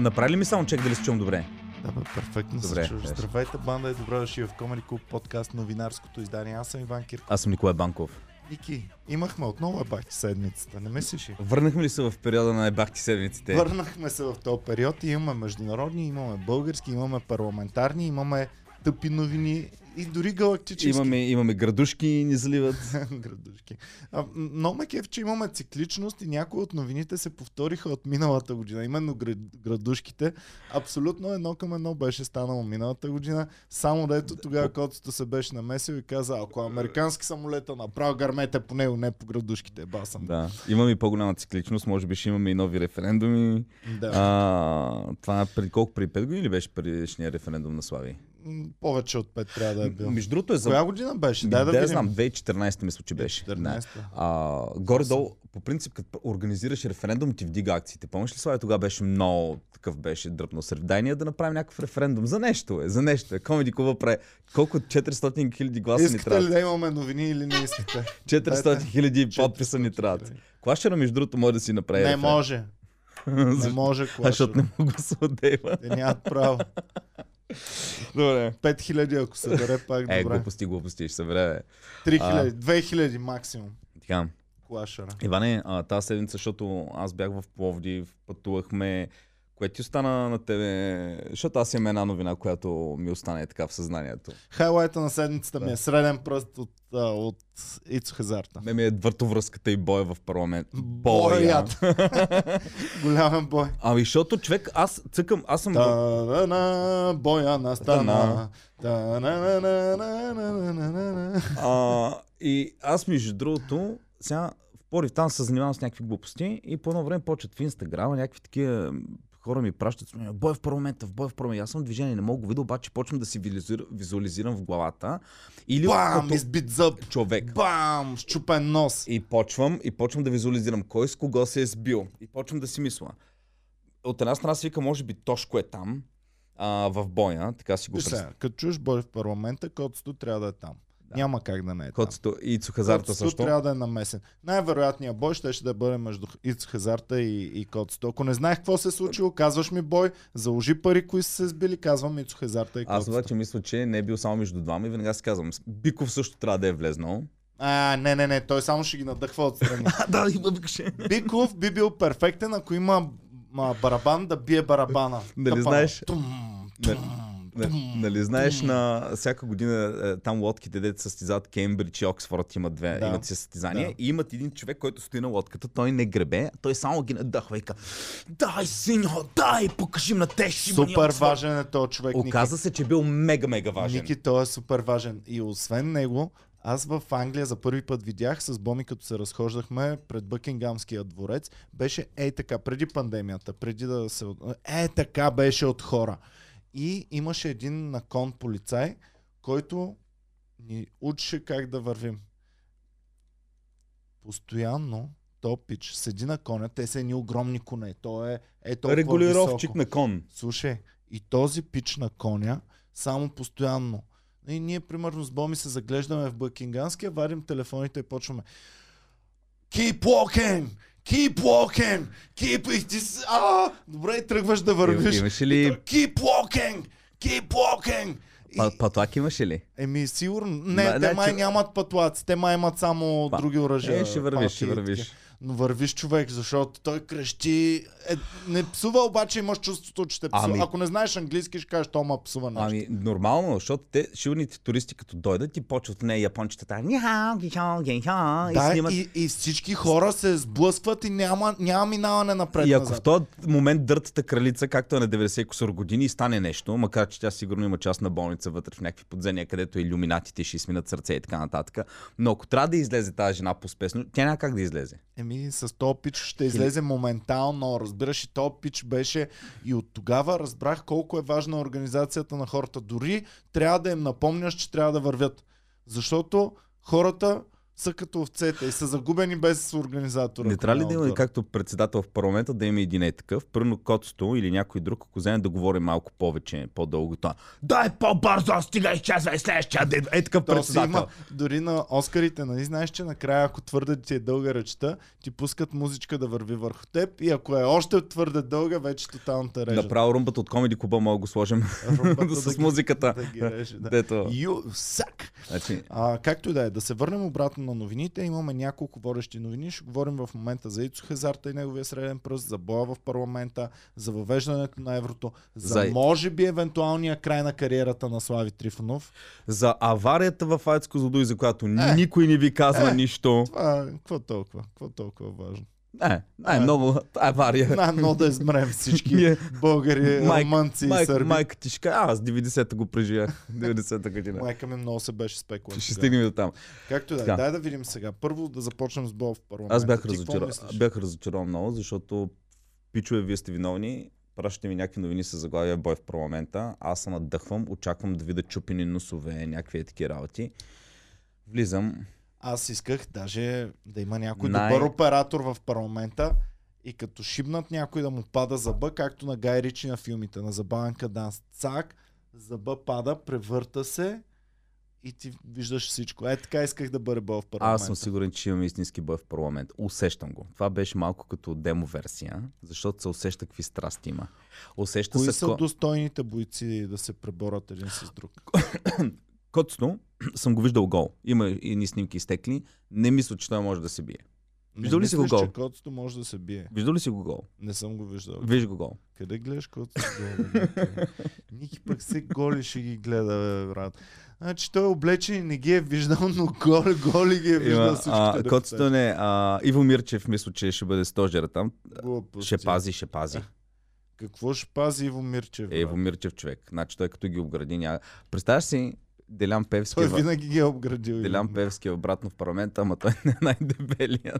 Направи ли ми само чек дали се чувам добре? Да, бе, перфектно добре, се чуеш. Здравейте, банда, е добре дошли в Comedy Club подкаст, новинарското издание. Аз съм Иван Кирков. Аз съм Николай Банков. Ники, имахме отново ебахти седмицата, не мислиш ли? Върнахме ли се в периода на ебахти седмиците? Върнахме се в този период и имаме международни, имаме български, имаме парламентарни, имаме тъпи новини и дори галактически. Имаме градушки и ни заливат. Градушки. Но ме кеф, че имаме цикличност и някои от новините се повториха от миналата година. Именно градушките. Абсолютно едно към едно беше станало миналата година. Само дето тогава котото се беше намесил и каза, ако американски самолета направо гърмете по него, не по градушките. Басам. Да. Имаме и по-голяма цикличност. Може би ще имаме и нови референдуми. Да. Това преди колко? При 5 години ли беше предишния референдум на Слави? Повече от 5 трябва да е бил. Между другото е за... Коя година беше? Дай да знам, 2014 мисля, че беше. Горе-долу, по принцип, като организираш референдум, ти вдига акциите. Помниш ли, Слави, тогава беше много такъв, беше дръпнал сървдайния да направим някакъв референдум. За нещо е, за нещо е. Комеди Клубът прави колко 400 хиляди гласа искате ни трябва. Искате ли да имаме новини или не искате? 400 хиляди подписа ни трябва. Клашера, между другото, може да си направи. Не може. Не може клашера. Защото не мога да се отдейва. Те нямат право. Добре. 5000, ако се бере пак добре. Глупости, ще се бере. 3000, 2000 максимум. Така. Клашера. Иване, тази седмица, защото аз бях в Пловдив, пътувахме, което ти остана на тебе, защото аз имам една новина, която ми остане така в съзнанието. Хайлайта на седмицата ми е среден пръст от Ицо Хазарта. Не ми е въртовръзката и боя в парламент. Боят! Голям бой. Ами защото човек, аз цъкам, аз съм... Та-на-на, боя настана. Та-на-на-на-на-на-на-на-на-на. И аз между другото, сега в Порив там се занимавам с някакви глупости и по едно време почват в Инстаграма някакви такива... Хора ми пращат, бой в парламента. Аз съм движение, не мога го видя, обаче почвам да си визуализирам в главата. Или бам, като... избит зъб, човек. Бам, счупен нос. И почвам да визуализирам кой с кого се е сбил. И почвам да си мисля. От една страна си вика, може би Тошко е там, в боя, така си го представя. Като чуеш бой в парламента, котото трябва да е там. Да. Няма как да не е. Котото и Ицо Хазарта също трябва да е намесен. Най-вероятният бой ще да бъде между Ицо Хазарта и Котото. Ако не знаех какво се е случило, казваш ми бой, заложи пари, кои са се сбили, казвам Ицо Хазарта и Котото. Аз обаче мисля, че не е бил само между двама и веднага си казвам, Биков също трябва да е влезнал. Не, той само ще ги надъхва отстрани. Биков би бил перфектен, ако има барабан, да бие барабана. Нали знаеш? Нали знаеш, на всяка година там лодките, дете състезават Кембридж и Оксфорд, имат си състезания и имат един човек, който стои на лодката, той не гребе, той само ги надъхва и казва, дай, синьо, дай, покажи на те, ще има. Супер важен е този човек. Оказа се, че бил мега важен. Ники, той е супер важен и освен него, аз в Англия за първи път видях с Боми, като се разхождахме пред Бъкингамския дворец, беше така, преди пандемията, преди да се... така беше от хора. И имаше един након полицай, който ни учеше как да вървим. Постоянно топич седи на коня, те са едни огромни коне. Той е толкова регулировчик високо. На кон. Слушай, и този пич на коня само постоянно. И ние примерно с Боми се заглеждаме в Бъкингамския, вадим телефоните и почваме. Keep walking! Keep walking! Добре, тръгваш да вървиш. Имаше ли... Keep walking! Keep walking! Патлак имаше ли? Еми, сигурно. Не, те май нямат патлаци. Те май имат само други оръжия. Ще вървиш. Но вървиш човек, защото той крещи. Не псува, обаче имаш чувството, че те псува. Ако не знаеш английски, ще кажеш, то ма псува нещо. Нормално, защото те шиваните туристи като дойдат и почват япончетата. Да, и всички хора се сблъскват и няма минаване напред. И ако в този момент дъртата кралица, както е на 90-косор години, и стане нещо, макар че тя сигурно има част на болница вътре в някакви подземия, където илюминатите ще сменят сърце и така нататък. Но ако трябва да излезе тази жена по-спесно, тя няма как да излезе. С този пич ще излезе моментално, разбираш, и този пич беше, и от тогава разбрах колко е важна организацията на хората. Дори трябва да им напомняш, че трябва да вървят. Защото хората са като овцете и са загубени без организатора. Не трябва ли да има, както председател в парламента, да има един е такъв, първо Коцто или някой друг, ако вземе да говори малко повече, по-дълго, това дай по-бързо, стига, изчезвай, следващия ден. Е такъв председател. Има, дори на Оскарите, нали знаеш, че накрая, ако твърде ти е дълга речта, ти пускат музичка да върви върху теб и ако е още твърде дълга, вече тотално те режат. Направо румбата от Комеди Клуба мога го сложим с да музиката. Да ги реже, да. You suck! Значи... както и да е, да се върнем обратно на новините. Имаме няколко водещи новини. Ще говорим в момента за Ицо Хазарта и неговия среден пръст, за боя в парламента, за въвеждането на еврото, за може би евентуалния край на кариерата на Слави Трифонов. За аварията в АЕЦ Козлодуй, за която никой не ви казва нищо. Това, какво толкова? Какво толкова важно? Много авария. Много да измрем всички българи, румънци и сърби. Майка тишка, аз 90-та го преживях. 90-та година. Майка ми много се беше спекла. Ще стигнем до там. Както да, дай да видим сега. Първо да започнем с боя в парламента. Аз бях разочарован много, защото пичове, вие сте виновни. Пращате ми някакви новини с заглавия бой в парламента. Аз се надъхвам, очаквам да видя чупени носове, някакви такива работи. Влизам. Аз исках даже да има някой добър оператор в парламента и като шибнат някой да му пада зъба, както на Гай Ричи на филмите, на Забавенка данс. Цак, зъба пада, превърта се и ти виждаш всичко. Е, така исках да бъде бъл в парламента. Аз съм сигурен, че имам истински бъл в парламент. Усещам го. Това беше малко като демо-версия, защото се усеща какви страсти има. Усеща кои са достойните бойци да се преборят един с друг? Коцно съм го виждал гол. Има едни снимки изтекли. Не мисля, че той може да се бие. Виждал ли си го гол? Че Коцто може да се бие. Виждал ли си го гол? Не съм го виждал. Виж го гол. Къде гледаш Коцто гол? Ники пък се голи ще ги гледа, брат. Значи той е облечен и не ги е виждал, но голи ги е виждал всичките да Коцто не. Иво Мирчев мисля, че ще бъде стожера там. Ще пази. Какво ще пази Иво Мирчев? Иво Мирчев човек. Значи той като ги обгради няма. Представяш си, Делян Певски. Той винаги ги е обградил. Делян Певски е обратно в парламента, ама той не е най-дебелия.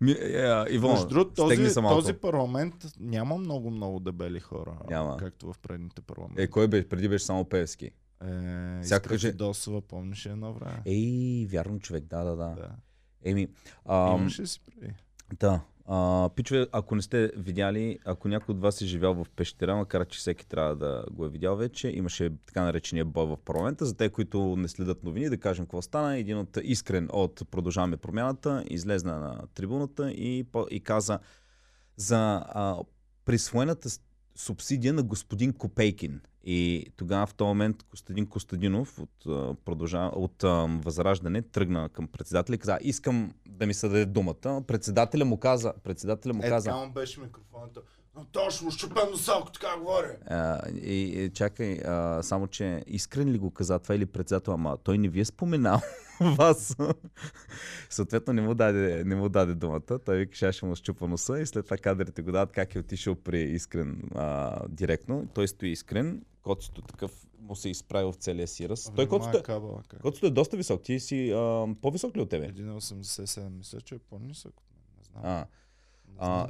Между другото, този парламент няма много дебели хора, както в предните парламенти. Кой беше? Преди беше само Певски. Искра Досова, помниш едно време. Вярно човек, да. Имаше си преди. Да. Пичове, ако не сте видяли, ако някой от вас е живял в пещера, макар че всеки трябва да го е видял вече, имаше така наречения бой в парламента. За те, които не следят новини, да кажем какво стана. Един от Искрен от Продължаваме промяната излезна на трибуната и каза за присвоената субсидия на господин Копейкин. И тогава в този момент Костадин Костадинов от Възраждане тръгна към председателя и каза: искам да ми се даде думата. Председателя му каза... Така му беше микрофонът. Но точно, щупен носъл, ако така говоря. Чакай, само че Искрен ли го каза това или председател? Ама той не ви е споменал вас. Съответно не му даде думата. Той ви каже, ще му щупа носа и след това кадрите го дадат как е отишъл при Искрен директно. Той стои Искрен. Коцето такъв му се изправил в целия си ръст. Коцето е доста висок. Ти си по-висок ли от тебе? 1,87 мисля, че е по-нисък. Не знам.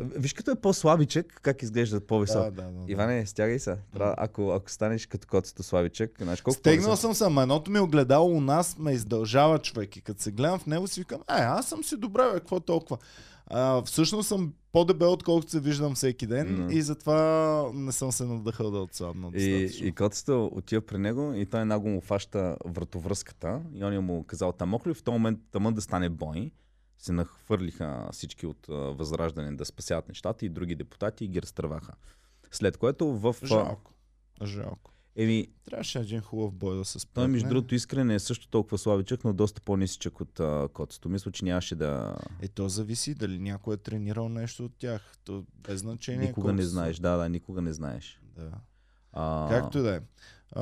Виж като е по-слабичек, как изглеждат по-висок. Да. Иване, стягай се. Ако станеш като Коцето слабичек, знаеш колко. Стегнал съм се, ама едното ми огледало у нас ме издължава човек и като се гледам в него си викам, аз съм си добре, какво толкова. Всъщност съм по-дебел, отколкото се виждам всеки ден и затова не съм се надъхал да отслабна достатъчно. И Коцето отива при него и той нагло му фаща вратовръзката и он му казал тамохли, в този момент тъмън да стане бой. Се нахвърлиха всички от Възраждане да спасяват нещата и други депутати и ги разтърваха. След което в... Жалко. Трябваше един хубав бой да се спрятне. Той между другото Искрен е също толкова слабичък, но доста по-нисичък от Коцето. Мисля, че нямаше да... То зависи дали някой е тренирал нещо от тях. То без значение... Никога не знаеш, никога не знаеш. Да. Както и да е.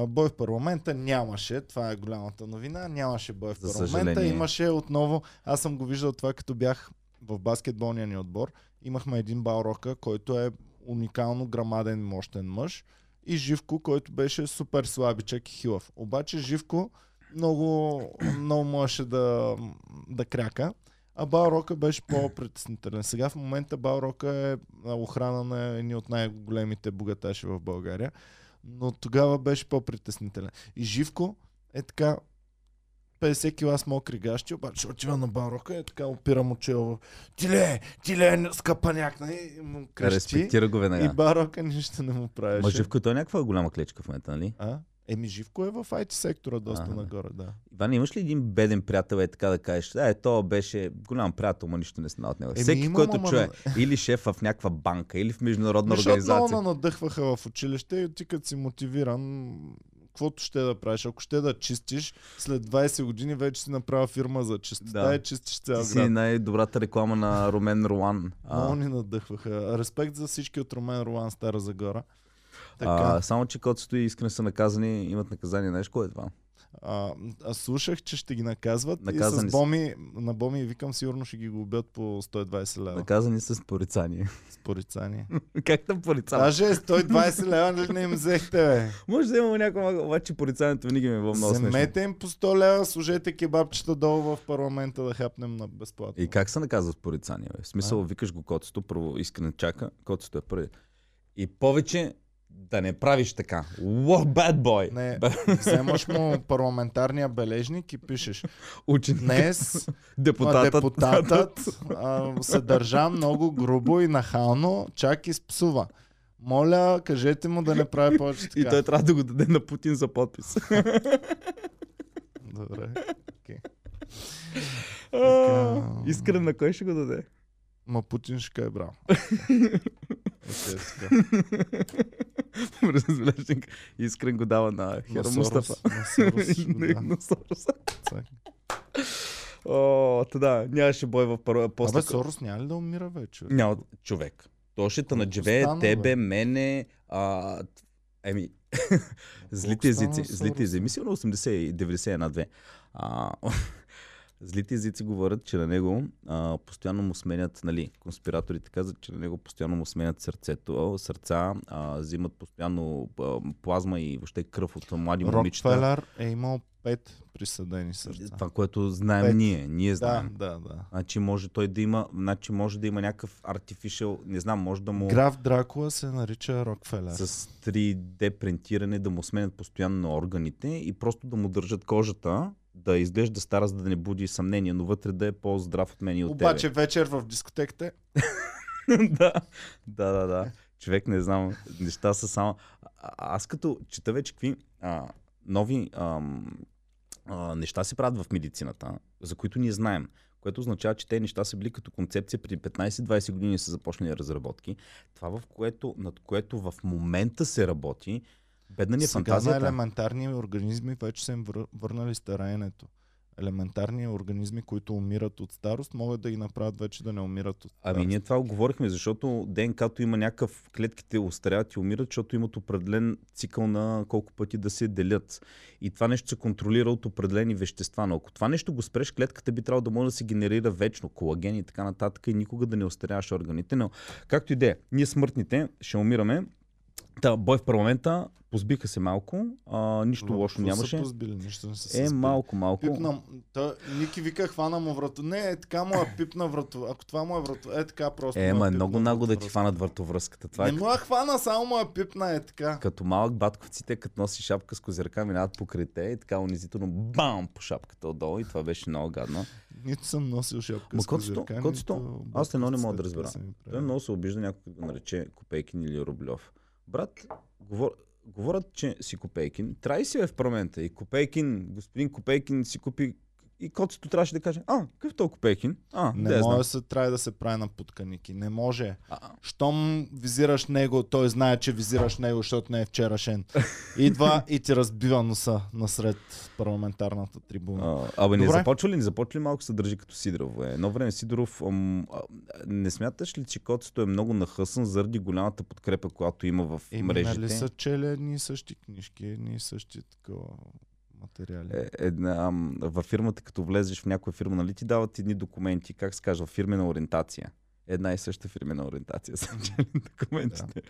Бой в парламента нямаше, това е голямата новина, нямаше бой в парламента, имаше отново, аз съм го виждал това като бях в баскетболния ни отбор, имахме един Балрока, който е уникално грамаден мощен мъж и Живко, който беше супер слабичък и хилав. Обаче Живко много можеше да кряка, а Балрока беше по-притеснителен. Сега в момента Балрока е охрана на едни от най-големите богаташи в България. Но тогава беше по-притеснителен. И Живко е така 50 кила с мокри гащи, обаче отива на барока и така опира мочело. Ти ле, скъпаняк, нали? Му крещи. Респектира го веднага. И барока нищо не му правеше. Ма Живкото е някаква голяма клечка в момента, нали? А? Еми Живко е в IT сектора доста нагоре, да. Иван, имаш ли един беден приятел, е така да кажеш, да, то беше голям приятел, но нищо не сна от него. Всеки, който чуе, или шеф в някаква банка, или в международна организация. Защото много надъхваха в училище и ти като си мотивиран, каквото ще да правиш, ако ще да чистиш, след 20 години вече си направя фирма за чистота и чистиш цял град. Ти си най-добрата реклама на Румен Руан. Много ни надъхваха. Респект за всички от Румен Руан, Стара Загора. Само че когато стои искрено са наказани, имат наказание. Знаеш кое е това? Аз слушах, че ще ги наказват. Наказани и с боми, на боми викам, сигурно ще ги губят по 120 лева. Наказани са с порицание. С порицание. Как да порицават? Даже 120 лева ли не им взехте, бе? Може да имаме някаква, обаче порицанието винаги ми е много смешно. Вземете им по 100 лева, служете кебабчета долу в парламента да хапнем на безплатно. И как се наказва с порицание, бе? В смисъл, викаш го котсто, първо искрено чака, котсто е първи. И повече да не правиш така. What bad boy! Не, вземаш му парламентарния бележник и пишеш. Днес депутатът се държа много грубо и нахално, чак изпсува. Моля, кажете му да не прави повече така. И той трябва да го даде на Путин за подпис. Добре. Okay. Искрен на кой ще го даде? Ма Путин ще каже браво. Искрен го дава на Хера Мустафа. На Сорос. Тогава нямаше бой в първа после. Абе Сорос няма ли да умира вече? Няма човек. Той ще те надживее тебе, мене. Еми, злите езици. Злите езици. Мисля на 80-91-2. Злите езици говорят, че на него постоянно му сменят, нали, конспираторите казват, че на него постоянно му сменят сърца, взимат постоянно плазма и въобще кръв от млади момичета. Рокфелер е имал 5 присъдени сърца. Това, което знаем 5. Ние знаем. Да. Значи може той да има, някакъв artificial, не знам, може да му... Граф Дракула се нарича Рокфелер. С 3D принтиране да му сменят постоянно органите и просто да му държат кожата, да изглежда стара, за да не буди съмнение, но вътре да е по-здрав от мен и от тебе. Обаче вечер в дискотеките. Да. Човек, не знам, неща са само... Аз като чета вече какви нови неща се правят в медицината, за които ние знаем, което означава, че те неща са били като концепция преди 15-20 години са започнали разработки. Това, над което в момента се работи, бедна ни е фантазията. Сега елементарни организми вече са им върнали стараенето. Елементарни организми, които умират от старост, могат да ги направят вече да не умират от старост. Ами ние това говорихме, защото ДНК-то има някакъв, клетките остаряват и умират, защото имат определен цикъл на колко пъти да се делят. И това нещо се контролира от определени вещества. Но ако това нещо го спреш, клетката би трябвало да може да се генерира вечно, колаген и така нататък и никога да не остаряваш органите. Но както и да е, ние смъртните ще умираме. Та, бой в парламента, позбиха се малко, нищо лошо нямаше. Позбили, нищо не се малко. Пипна, Ники вика, хвана му врато. Не, е така му е пипна врато. Ако това му е врато, е така просто. Е много нагло да ти хванат вратовръзката. Това не е му хвана, само му е пипна, е така. Като малък батковците, като носи шапка с козирка, минават покрите и така унизително бам по шапката отдолу и това беше много гадно. Нито съм носил шапка с козирка. Аз едно не мога да разбера. Той много се обижда някой да нарече Копейкин или Рублев. Брат, говорят, че си Копейкин. Трябва и си в парламента. И Копейкин, господин Копейкин си купи. И котото трябваше да каже, какъв то Копейкин? Не може да се трябва да се прави на путканики. Не може. Щом визираш него, той знае, че визираш него, защото не е вчерашен. Идва и ти разбива носа насред парламентарната трибуна. Абе, не започва ли малко се държи като Сидоров? Едно време Сидоров, не смяташ ли, че котото е много нахъсан заради голямата подкрепа, която има в мрежите? Нали са чели едни и същи книжки, едни и същи такова... материали. Във фирмата, като влезеш в някоя фирма, нали ти дават едни документи, как се казва, фирмена ориентация. Една и съща фирмена ориентация са документите.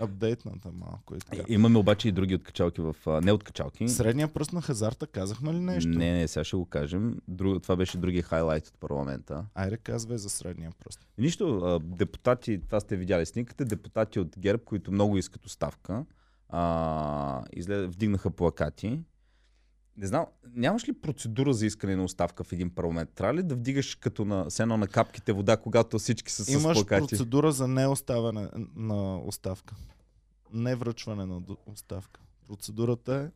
Апдейтната малко. Имаме обаче и други откачалки в... Не откачалки. Средния пръст на Хазарта казахме ли нещо? Не, сега ще го кажем. Това беше другия хайлайт от парламента. Айде казвай за средния пръст. Нищо, депутати, това сте видяли снимката, депутати от ГЕРБ, които много искат оставка, вдигнаха плакати. Не знам, нямаш ли процедура за искане на оставка в един парламент? Трябва ли да вдигаш като на сено на капките вода, когато всички са с плакати? Имаш процедура за неоставане на оставка. Не връчване на оставка. Процедурата е...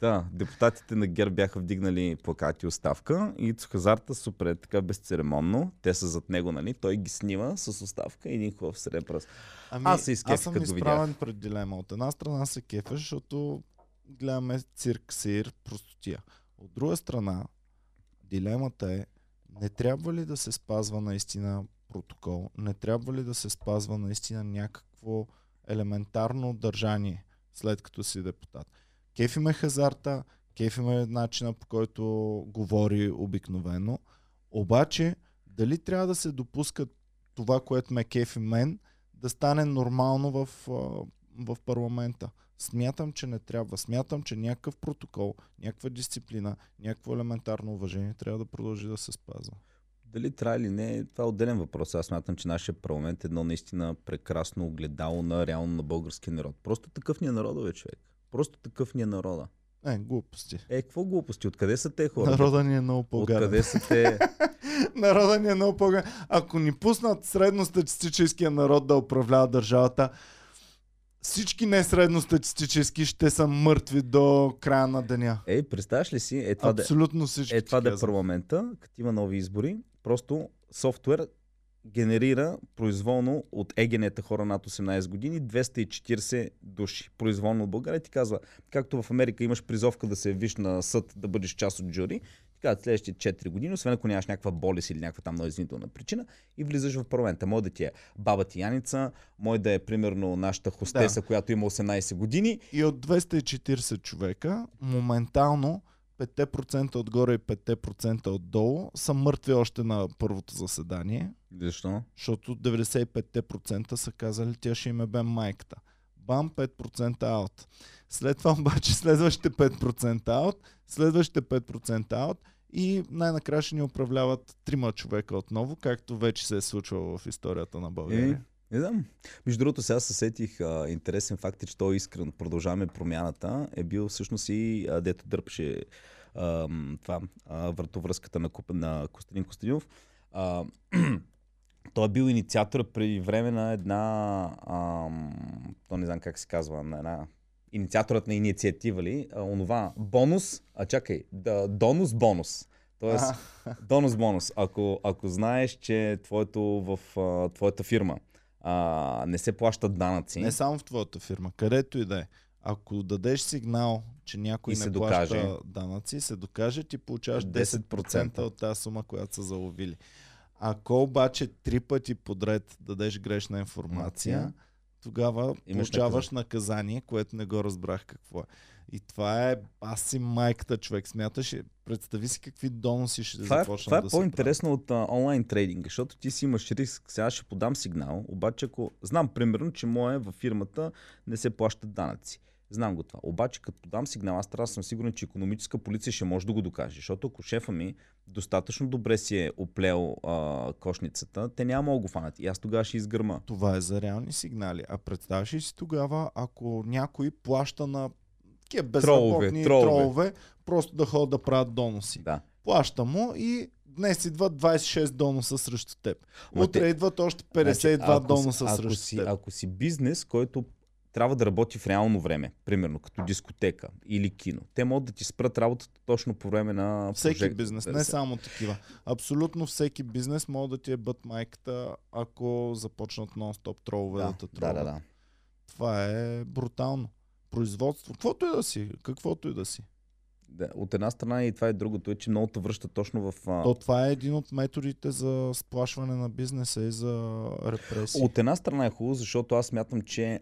Да, депутатите на ГЕРБ бяха вдигнали плакати оставка и Ицо Хазарта супер така безцеремонно. Те са зад него, нали? Той ги снима с оставка и един хубав среден пръст. Ами, аз съм изправен пред дилема. От една страна се кефеш, защото гледаме цирк, сир, простотия. От друга страна, дилемата е, не трябва ли да се спазва наистина протокол, не трябва ли да се спазва наистина някакво елементарно държание, след като си депутат. Кефи ме Хазарта, кефи ме начина, по който говори обикновено, обаче дали трябва да се допуска това, което ме кефи мен, да стане нормално в парламента. Смятам, че не трябва. Смятам, че някакъв протокол, някаква дисциплина, някакво елементарно уважение трябва да продължи да се спазва. Дали трябва или не, това е отделен въпрос. Аз смятам, че нашия парламент е едно наистина прекрасно огледало на реално на българския народ. Просто такъв ни е народа, бе, човек. Просто такъв ни е народа. Глупости. Какво глупости? Откъде са те хора? Народа ни е много по-гаден. Откъде са те? Народа ни е много по-гаден. Ако ни пуснат средностатистическия народ да управлява държавата, всички не средностатистически ще са мъртви до края на деня. Представяш ли си? Абсолютно всички. Това да е парламента, като има нови избори, просто софтуер генерира произволно от егенета хора над 18 години 240 души. Произволно от България ти казва, както в Америка имаш призовка да се явиш на съд, да бъдеш част от жюри, ти казват следващите 4 години, освен ако нямаш някаква болест или някаква там неизвинителна причина, и влизаш в парламента. Може да ти е баба ти Яница, може да е примерно нашата хостеса, която има 18 години. И от 240 човека моментално 5% отгоре и 5% отдолу са мъртви още на първото заседание. Защо? Защото 95% са казали, тя ще им е бе майката. Бам, 5% аут. След това обаче следващите 5% аут, следващите 5% аут и най-накрая ще ни управляват 3 човека отново, както вече се е случвало в историята на България. Не знам. Между другото, сега се сетих интересен факт, че той искрено продължаваме промяната. Е бил всъщност и дето дърпаше вратовръзката на Костадин Костадинов. Той е бил инициатор преди време на една, то не знам как се казва, на една инициаторът на инициатива ли, онова бонус, донус-бонус. Тоест, донус-бонус. Ако знаеш, че в твоята фирма не се плащат данъци. Не само в твоята фирма, където и да е. Ако дадеш сигнал, че някой не плаща данъци, се докаже, ти получаваш 10% от тази сума, която са заловили. Ако обаче 3 пъти подред дадеш грешна информация, тогава получаваш наказание, което не го разбрах какво е. И това е аз си майката, човек. Смяташ, представи си какви доноси ще започнат да се правят. Това е по-интересно от онлайн трейдинга, защото ти си имаш риск. Сега ще подам сигнал, обаче ако знам примерно, че мое във фирмата не се плащат данъци. Знам го това. Обаче като подам сигнал, аз трябва да съм сигурен, че икономическа полиция ще може да го докаже. Защото ако шефа ми достатъчно добре си е оплел кошницата, те няма да го фанат. И аз тогава ще изгърма. Това е за реални сигнали. А представяш ли си тогава, ако някой плаща на безработни тролове, просто да ходят да правят доноси. Да. Плаща му и днес идват 26 доноса срещу теб. Утре идват още 52 доноса срещу теб. Ако си бизнес, който трябва да работи в реално време, примерно като дискотека или кино. Те могат да ти спрат работата точно по време на всеки бизнес, не само такива. Абсолютно всеки бизнес може да ти е бъд майката, ако започнат нон-стоп тролове да те тролват. Да. Това е брутално. Производство, каквото и да си. Да, от една страна и това е другото, че много те връща точно в... Това е един от методите за сплашване на бизнеса и за репресия. От една страна е хубаво, защото аз смятам, че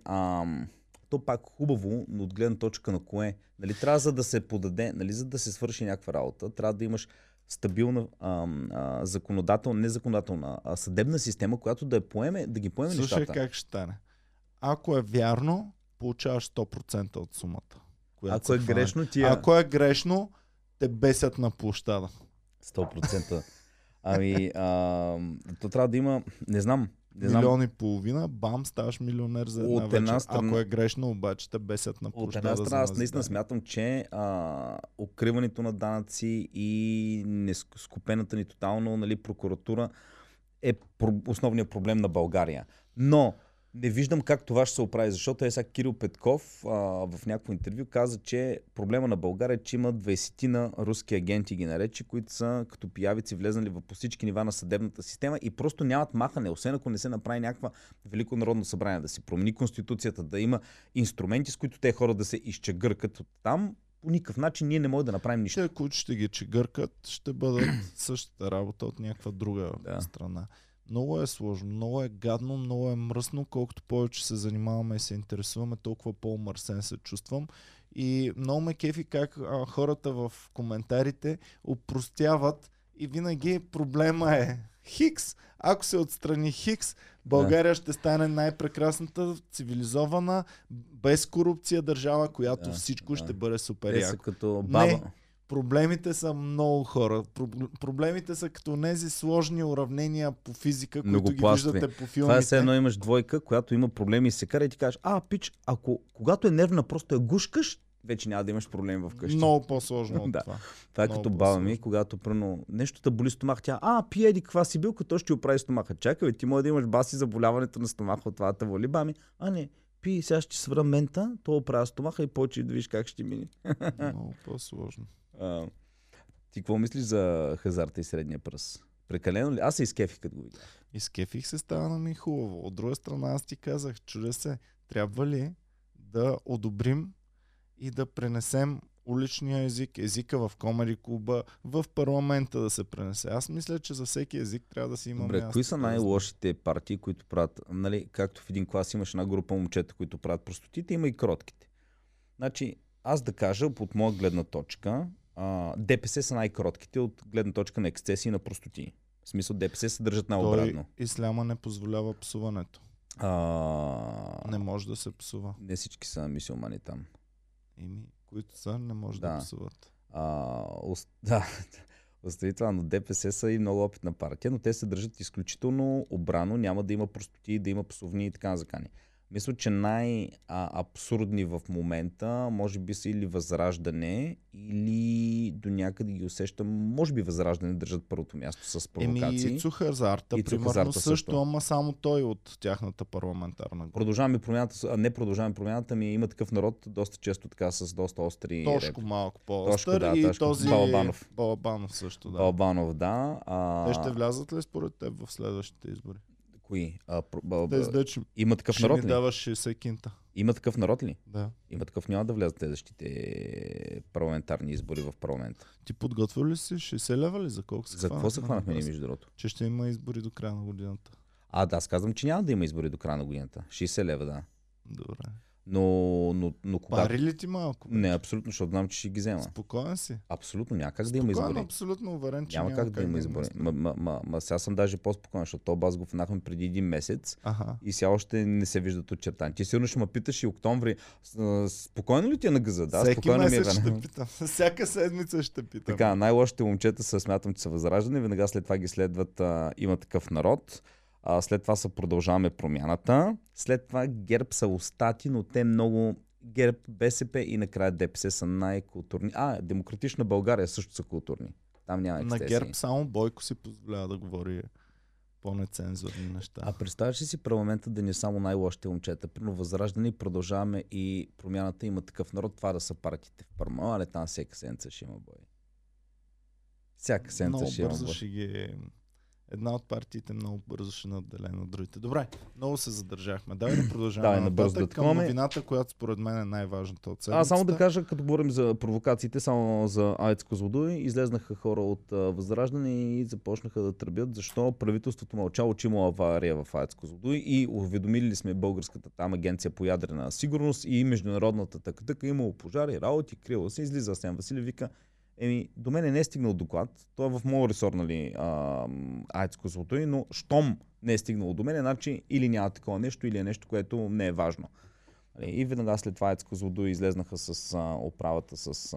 то пак хубаво, но от гледна точка на кое. Нали, трябва за да се подаде, нали, за да се свърши някаква работа, трябва да имаш стабилна законодателна, съдебна система, която да ги поеме нещата. Слушай как ще стане. Ако е вярно, получаваш 100% от сумата. Ако е грешно, Ако е грешно, те бесят на площада. 100%. Ами, то трябва да има, не знам, милион и половина, бам, ставаш милионер за една вечер. Страна... Ако е грешно, обаче те бесят на площада. От една страна, аз наистина смятам, че укриването на данъци и нескопената ни тотално, нали, прокуратура е основният проблем на България. Но не виждам как това ще се оправи, защото е сега Кирил Петков в някакво интервю каза, че проблема на България е, че има 20-тина руски агенти, ги наречи, които са като пиявици влезнали по всички нива на съдебната система и просто нямат махане, освен ако не се направи някаква велико народно събрание, да се промени конституцията, да има инструменти, с които те хора да се изчегъркат от там. По никакъв начин ние не можем да направим нищо. Те, които ще ги чегъркат, ще бъдат същата работа от някаква друга страна. Много е сложно, много е гадно, много е мръсно. Колкото повече се занимаваме и се интересуваме, толкова по-мърсен се чувствам. И много ме кефи как хората в коментарите опростяват и винаги проблема е Хикс. Ако се отстрани Хикс, България ще стане най-прекрасната, цивилизована, без корупция държава, която всичко ще бъде супер яко. Като баба. Не, проблемите са много хора. Проблемите са като нези сложни уравнения по физика, които ги виждате по филмите. Това е все едно имаш двойка, която има проблеми и се кара и ти кажеш, пич, ако когато е нервна, просто я гушкаш, вече няма да имаш проблеми вкъщи. Много по-сложно от това. Това е като баба ми, когато пръвно нещо те боли стомаха, тя, пиеди, каква си бил, като ще оправи стомаха. Чакай, ти може да имаш баси заболяването на стомаха, от това те боли, бами. Не. Пи, сега ще свра мента, то оправя стомаха и почи да виж как ще мине. Много по-сложно. Ти какво мислиш за Хазарта и средния пръст? Прекалено ли? Аз се изкефих като го видях. Изкефих се, стана ми хубаво. От друга страна, аз ти казах, чудя се, трябва ли да одобрим и да пренесем уличния език, езика в комеди клуба, в парламента да се пренесе. Аз мисля, че за всеки език трябва да си имаме. Добре, кои са най-лошите партии, които правят, нали, както в един клас имаш една група момчета, които правят простотите, има и кротките. Значи, аз да кажа, от моя гледна точка, ДПС са най-кротките от гледна точка на ексцесии и на простоти. В смисъл, ДПС се държат най-обратно. Исляма не позволява псуването. Не може да се псува. Не всички са мюсюлмани там. Които са, не може да псуват. Остави това, но ДПС са и много опитна партия, но те се държат изключително обрано, няма да има простоти, да има псовни и така закани. Мисля, че най-абсурдни в момента може би са или Възраждане, или до някъде ги усещам, може би Възраждане държат първото място с провокации. Ицо Хазарта, примерно също, ама само той от тяхната парламентарна група. Продължаваме промяната, не Продължаваме промяната, ми има Такъв народ, доста често така с доста остри реплики. Тошко малко по-остър и този Балабанов. Балабанов също, Балабанов, Те ще влязат ли според теб в следващите избори? Кои? Има Такъв народ ли? Ще ми даваш 60 кинта. Има Такъв народ ли? Да. Има Такъв, няма да влязат следващите парламентарни избори в парламента. Ти подготвил ли си? 60 лева ли? За колко се хванахме? За какво се хванахме ние, между другото? Че ще има избори до края на годината. Аз казвам, че няма да има избори до края на годината. 60 лева, Добре. Но кога... Пари ли ти малко? Не, абсолютно, защото знам, че ще ги взема. Спокоен си? Абсолютно, няма как да има избори. Спокоен, абсолютно уверен, че няма как да има избори. Сега съм даже по-спокоен, защото това аз го фнахме преди един месец и сега още не се виждат отчертани. Ти сигурно ще ме питаш и октомври, спокойно ли ти е на газа? Да, всеки месец ще питам. Всяка седмица ще питам. Така, най-лошите момчета се смятам, че са Възраждане, веднага след това ги следват Има Такъв народ. След това са Продължаваме промяната. След това ГЕРБ са остати, но те много... ГЕРБ, БСП и накрая ДПС са най-културни. Демократична България също са културни. Там няма екстесии. На ГЕРБ само Бойко си позволява да говори по-нецензурни неща. Представяш ли си парламента да не е само най-лошите момчета? Прино Възраждане, Продължаваме и промяната, Има Такъв народ. Това да са партиите в парламента. Але там всяка седмица ще има бой. Всяка седмица ще има бой. Една от партиите много бързо ще наделе на другите. Добре, много се задържахме. Давай да продължаваме нататък към новината, която според мен е най-важната от седмицата. Само да кажа, като говорим за провокациите, само за АЕЦ Козлодуй, излезнаха хора от Възраждане и започнаха да тръбят защо правителството мълчало, че има авария в АЕЦ Козлодуй и уведомили сме българската там агенция по ядрена сигурност и международната така имало пожари, работи, крила се, излиза Асен Василев, вика: до мен не е стигнал доклад, той е в моя ресор, нали, АЕЦ Козлодуй, но щом не е стигнало до мен, значи или няма такова нещо, или е нещо, което не е важно. И веднага след това АЕЦ Козлодуй излезнаха с оправата, с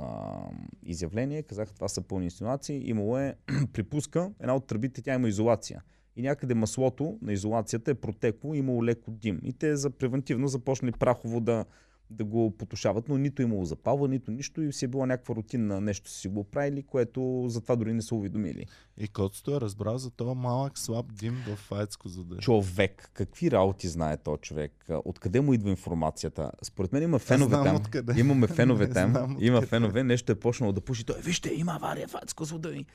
изявление, казаха това са пълни инсинуации, имало е припуска, една от тръбите, тя има изолация. и някъде маслото на изолацията е протекло, имало леко дим. И те за превентивно започнали прахово да го потушават, но нито имало запалва, нито нищо и си е било някаква рутинна, нещо си го правили, което затова дори не са уведомили. И Коцто е разбрал за това малък слаб дим в АЕЦ Козлодуй. Човек, какви работи знае този човек? Откъде му идва информацията? Според мен има фенове там. Имаме фенове там. Има фенове, нещо е почнало да пуши. Той, вижте, има авария в АЕЦ Козлодуй.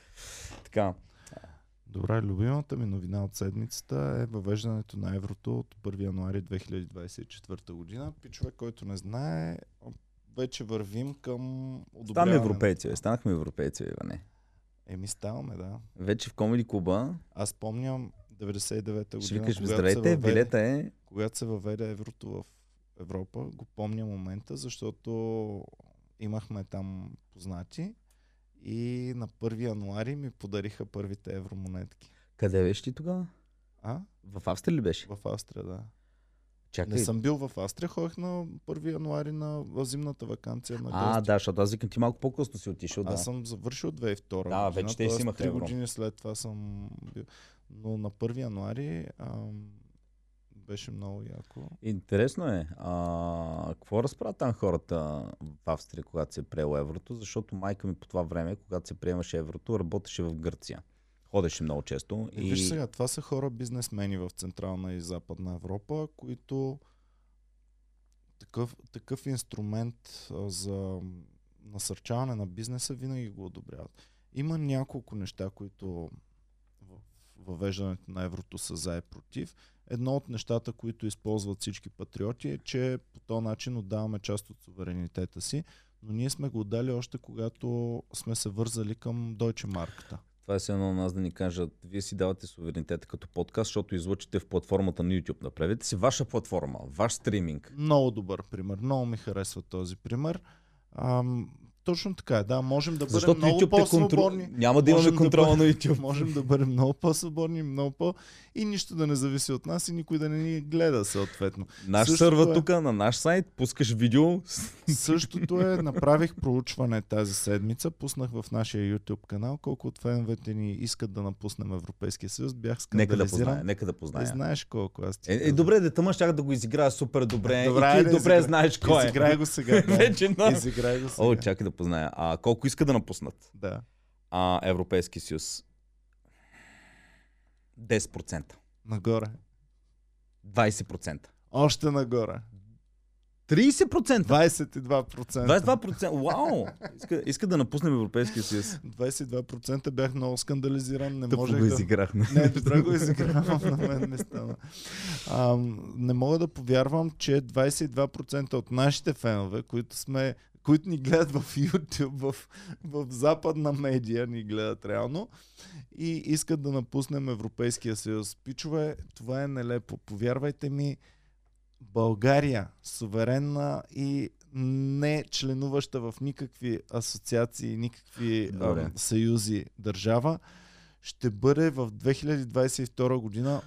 Така. Добре, любимата ми новина от седмицата е въвеждането на еврото от 1 януари 2024 година. Пичове, който не знае, вече вървим към одобряване. Ставаме европейци, станахме европейци, Иване. Еми ставаме, да. Вече в Комеди клуба. Аз помням 99-та година, когато се въведе еврото в Европа, го помня момента, защото имахме там познати. И на 1 януари ми подариха първите евромонетки. Къде беше ти тогава? В Австрия ли беше? В Австрия, да. Чакай. Не съм бил в Австрия, ходих на 1 януари на зимната ваканция на Гърция. Да, защото аз викам, ти малко по-късно си отишъл. Да. Аз съм завършил 2002 година. Да, вече те си имаха 3 години след това съм бил. Но на 1 януари беше много яко. Интересно е. Какво разправя там хората в Австрия, когато се е приело еврото? Защото майка ми по това време, когато се приемаше еврото, работеше в Гърция. Ходеше много често. И... Виж сега, това са хора бизнесмени в Централна и Западна Европа, които такъв инструмент за насърчаване на бизнеса винаги го одобряват. Има няколко неща, които въвеждането на еврото са за и против. Едно от нещата, които използват всички патриоти е, че по този начин отдаваме част от суверенитета си, но ние сме го отдали още когато сме се вързали към Deutsche Mark-та. Това е все едно на нас да ни кажат, вие си давате суверенитета като подкаст, защото излъчите в платформата на YouTube. Направете си ваша платформа, ваш стриминг. Много добър пример, много ми харесва този пример. Точно така е, да, можем да бъдем много по-свободни. Няма да имаме контрола на YouTube. Можем да бъдем много по-свободни, много по... И нищо да не зависи от нас и никой да не ни гледа съответно. Наш сървър тук на наш сайт, пускаш видео. Същото е, направих проучване тази седмица, пуснах в нашия YouTube канал, колко от феновете ни искат да напуснем Европейския съюз, бях скандализиран. Нека да познаем. Знаеш колко аз ти. Добре, де тъмън щях да го изиграя супер добре. Добре, и ти добре знаеш кой е. Изиграй го сега. Изиграй го сега. О, чакай да позная. Колко иска да напуснат? Да. Европейски съюз. 10%. Нагоре. 20%. Още нагоре. 30%. 22%. 22%. Уау! Иска да напуснем Европейския съюз. 22% бях много скандализиран. Не можех да... изиграхме. Не, добре го изиграхме, на мен не стана. Не мога да повярвам, че 22% от нашите фенове, които ни гледат в YouTube, в западна медия ни гледат реално и искат да напуснем Европейския съюз. Пичове, това е нелепо. Повярвайте ми, България, суверенна и не членуваща в никакви асоциации, никакви съюзи държава, ще бъде в 2022 година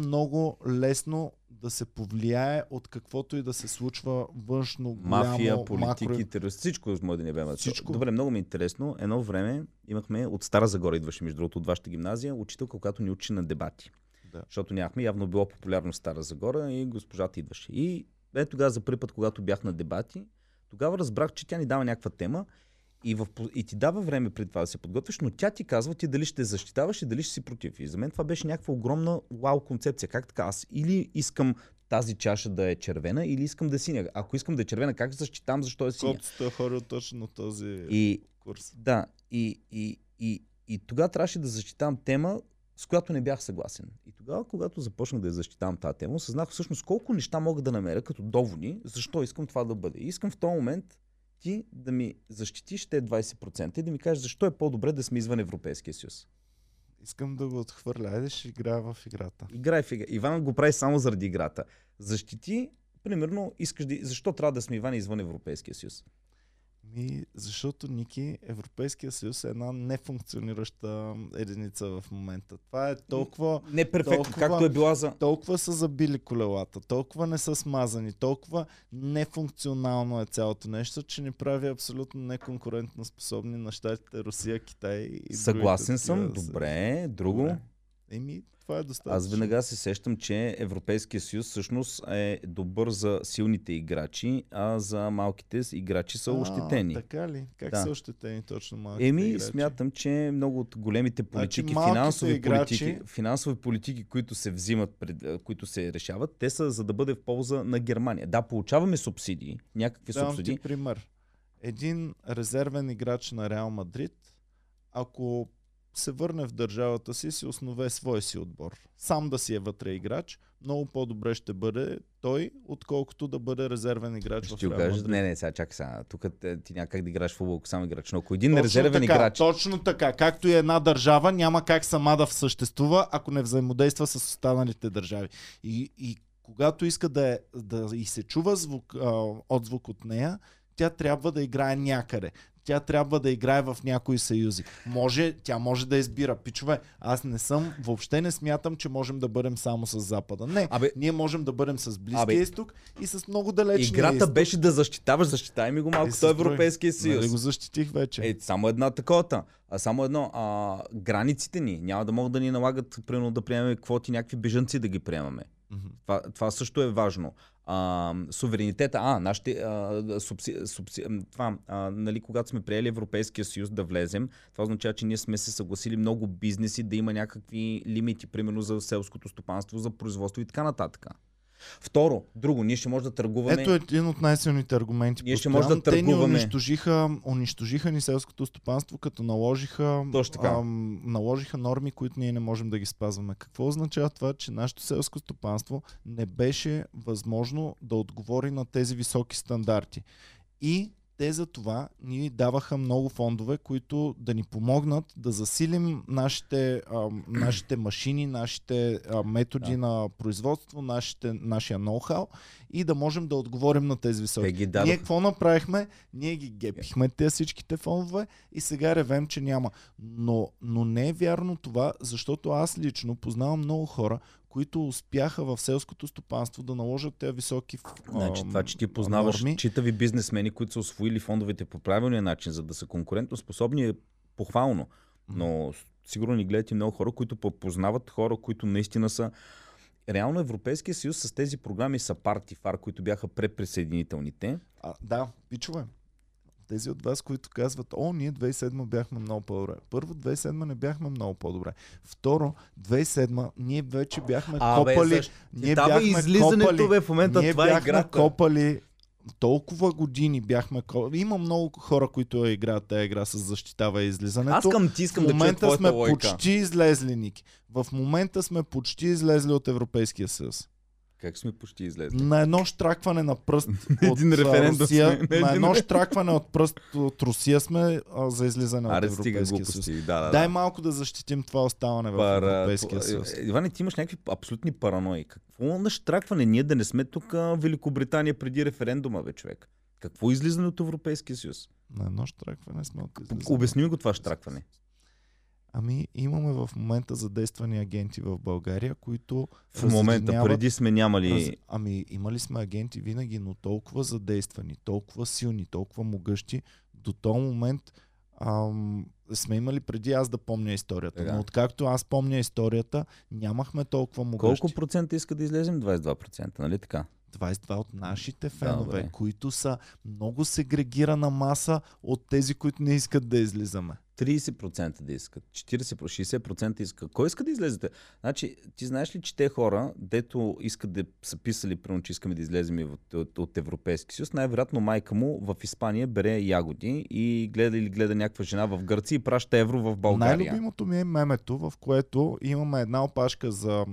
много лесно да се повлияе от каквото и да се случва външно, голямо, мафия, политики, терористи, всичко може да не бе. Добре, много ми е интересно. Едно време имахме, от Стара Загора идваше, между другото, от вашата гимназия, учителка, която ни учи на дебати. Да. Защото нямахме, явно било популярно Стара Загора и госпожата идваше. И тогава за първи път, когато бях на дебати, тогава разбрах, че тя ни дава някаква тема и ти дава време при това да се подготвиш, но тя ти казва ти дали ще защитаваш и дали ще си против. И за мен това беше някаква огромна уау концепция. Как така? Аз или искам тази чаша да е червена, или искам да е синя. Ако искам да е червена, как защитам, защо е синя? Колкото сте хора точно на този курс. Да, и тогава трябваше да защитавам тема, с която не бях съгласен. И тогава, когато започнах да я защитавам тази тема, осъзнах всъщност колко неща мога да намеря като доводи, защо искам това да бъде. И искам в този момент ти да ми защитиш те 20% и да ми кажеш защо е по-добре да сме извън Европейския съюз. Искам да го отхвърля. Айде ще играя в играта. Играй в играта. Иван го прави само заради играта. Защити, примерно, защо трябва да сме, Иван, извън Европейския съюз? Защото, Ники, Европейския съюз е една нефункционираща единица в момента. Това е толкова... Неперфектно, както е била за... Толкова са забили колелата, толкова не са смазани, толкова нефункционално е цялото нещо, че ни прави абсолютно неконкурентно способни на щатите Русия, Китай и... Съгласен съм, добре, друго... Еми, това е достатъчно. Аз винага се сещам, че Европейския съюз всъщност е добър за силните играчи, а за малките играчи са ощетени. Така ли? Как са ощетени точно малките играчи? Смятам, че много от големите политики, финансови политики, които се взимат, които се решават, те са за да бъде в полза на Германия. Да, получаваме субсидии, някакви субсидии. Давам ти пример. Един резервен играч на Реал Мадрид, ако се върне в държавата си, се основе свой си отбор. Сам да си е вътре играч, много по-добре ще бъде той, отколкото да бъде резервен играч в Реал Мадрид. Не, сега чакай сега. Тук ти някак да играеш в футбол, ако сам играч. Но ако един резервен играч... Точно така. Както и една държава, няма как сама да съществува, ако не взаимодейства с останалите държави. И когато иска да и се чува отзвук от нея, тя трябва да играе някъде. Тя трябва да играе в някои съюзи. Тя може да избира. Пичове, аз въобще не смятам, че можем да бъдем само с Запада. Не, ние можем да бъдем с Близкия изток и с много далечния изток. Играта беше да защитаваш, защитай ми го малко, той Европейския съюз. Нали го защитих вече. Само една такова. Границите ни няма да могат да ни налагат, примерно, да приемаме квоти, някакви бежанци да ги приемаме. Това също е важно. Суверенитета, когато сме приели Европейския съюз да влезем, това означава, че ние сме се съгласили много бизнеси да има някакви лимити, примерно за селското стопанство, за производство и така нататък. Второ, друго, ние ще може да търгуваме... Ето един от най-силните аргументи. Ние ще може да търгуваме... Те ни унищожиха ни селското стопанство, като наложиха норми, които ние не можем да ги спазваме. Какво означава това, че нашето селско стопанство не беше възможно да отговори на тези високи стандарти? И те за това ни даваха много фондове, които да ни помогнат да засилим нашите машини, нашите методи на производство, нашия ноу-хау и да можем да отговорим на тези високи. Ние какво направихме? Ние ги гепихме тези всичките фондове и сега ревем, че няма. Но не е вярно това, защото аз лично познавам много хора, които успяха в селското стопанство да наложат тези високи норми. Това, че ти познаваш читави бизнесмени, които са освоили фондовете по правилния начин, за да са конкурентоспособни, е похвално. Но сигурно ни гледат и много хора, които познават хора, които наистина са... Реално Европейския съюз с тези програми са партифар, които бяха преприсъединителните. Да, пичове. Тези от вас, които казват, ние 2007 бяхме много по-добре. Първо, 2007 не бяхме много по-добре. Второ, 2007 ние вече бяхме копали. Толкова години бяхме... Има много хора, които играят тази игра с защитава и излизането. В момента сме почти излезли, Ники. В момента сме почти излезли от Европейския съюз. Как сме почти излезли? На едно штракване на пръст от Русия. На едно штракване от пръст от Русия сме за излизане от Европейския съюз. Дай малко да защитим това оставане в Европейския съюз. Иване, ти имаш някакви абсолютни паранои. Какво на штракване? Ние да не сме тук в Великобритания преди референдума, бе, човек. Какво излизане от Европейския съюз? На едно штракване сме от излизане. Обясни ми го това штракване. Имаме в момента задействани агенти в България, които в момента преди сме нямали... Имали сме агенти винаги, но толкова задействани, толкова силни, толкова могъщи. До този момент сме имали преди аз да помня историята. Но откакто аз помня историята, нямахме толкова могъщи. Колко процента иска да излезем? 22%, нали така? 22 от нашите фенове, които са много сегрегирана маса от тези, които не искат да излизаме. 30% да искат, 40-60% иска. Кой иска да излезете? Значи, ти знаеш ли, че те хора, дето искат да са писали, примерно, че искаме да излезем от Европейски съюз, най-вероятно майка му в Испания бере ягоди и гледа някаква жена в Гърция и праща евро в България. Най-любимото ми е мемето, в което имаме една опашка за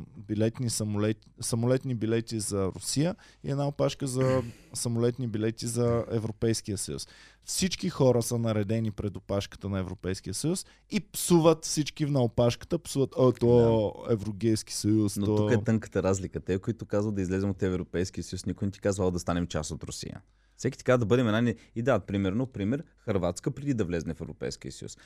самолетни билети за Русия и една опашка за самолетни билети за Европейския съюз. Всички хора са наредени пред опашката на Европейския съюз и псуват всички в наопашката, псуват Еврогейски съюз. Но тук е тънката разлика. Те, които казват да излезем от Европейския съюз, никой не ти казва да станем част от Русия. Всеки ти казва да бъдем една... И да, пример, Хърватска преди да влезне в Европейския съюз.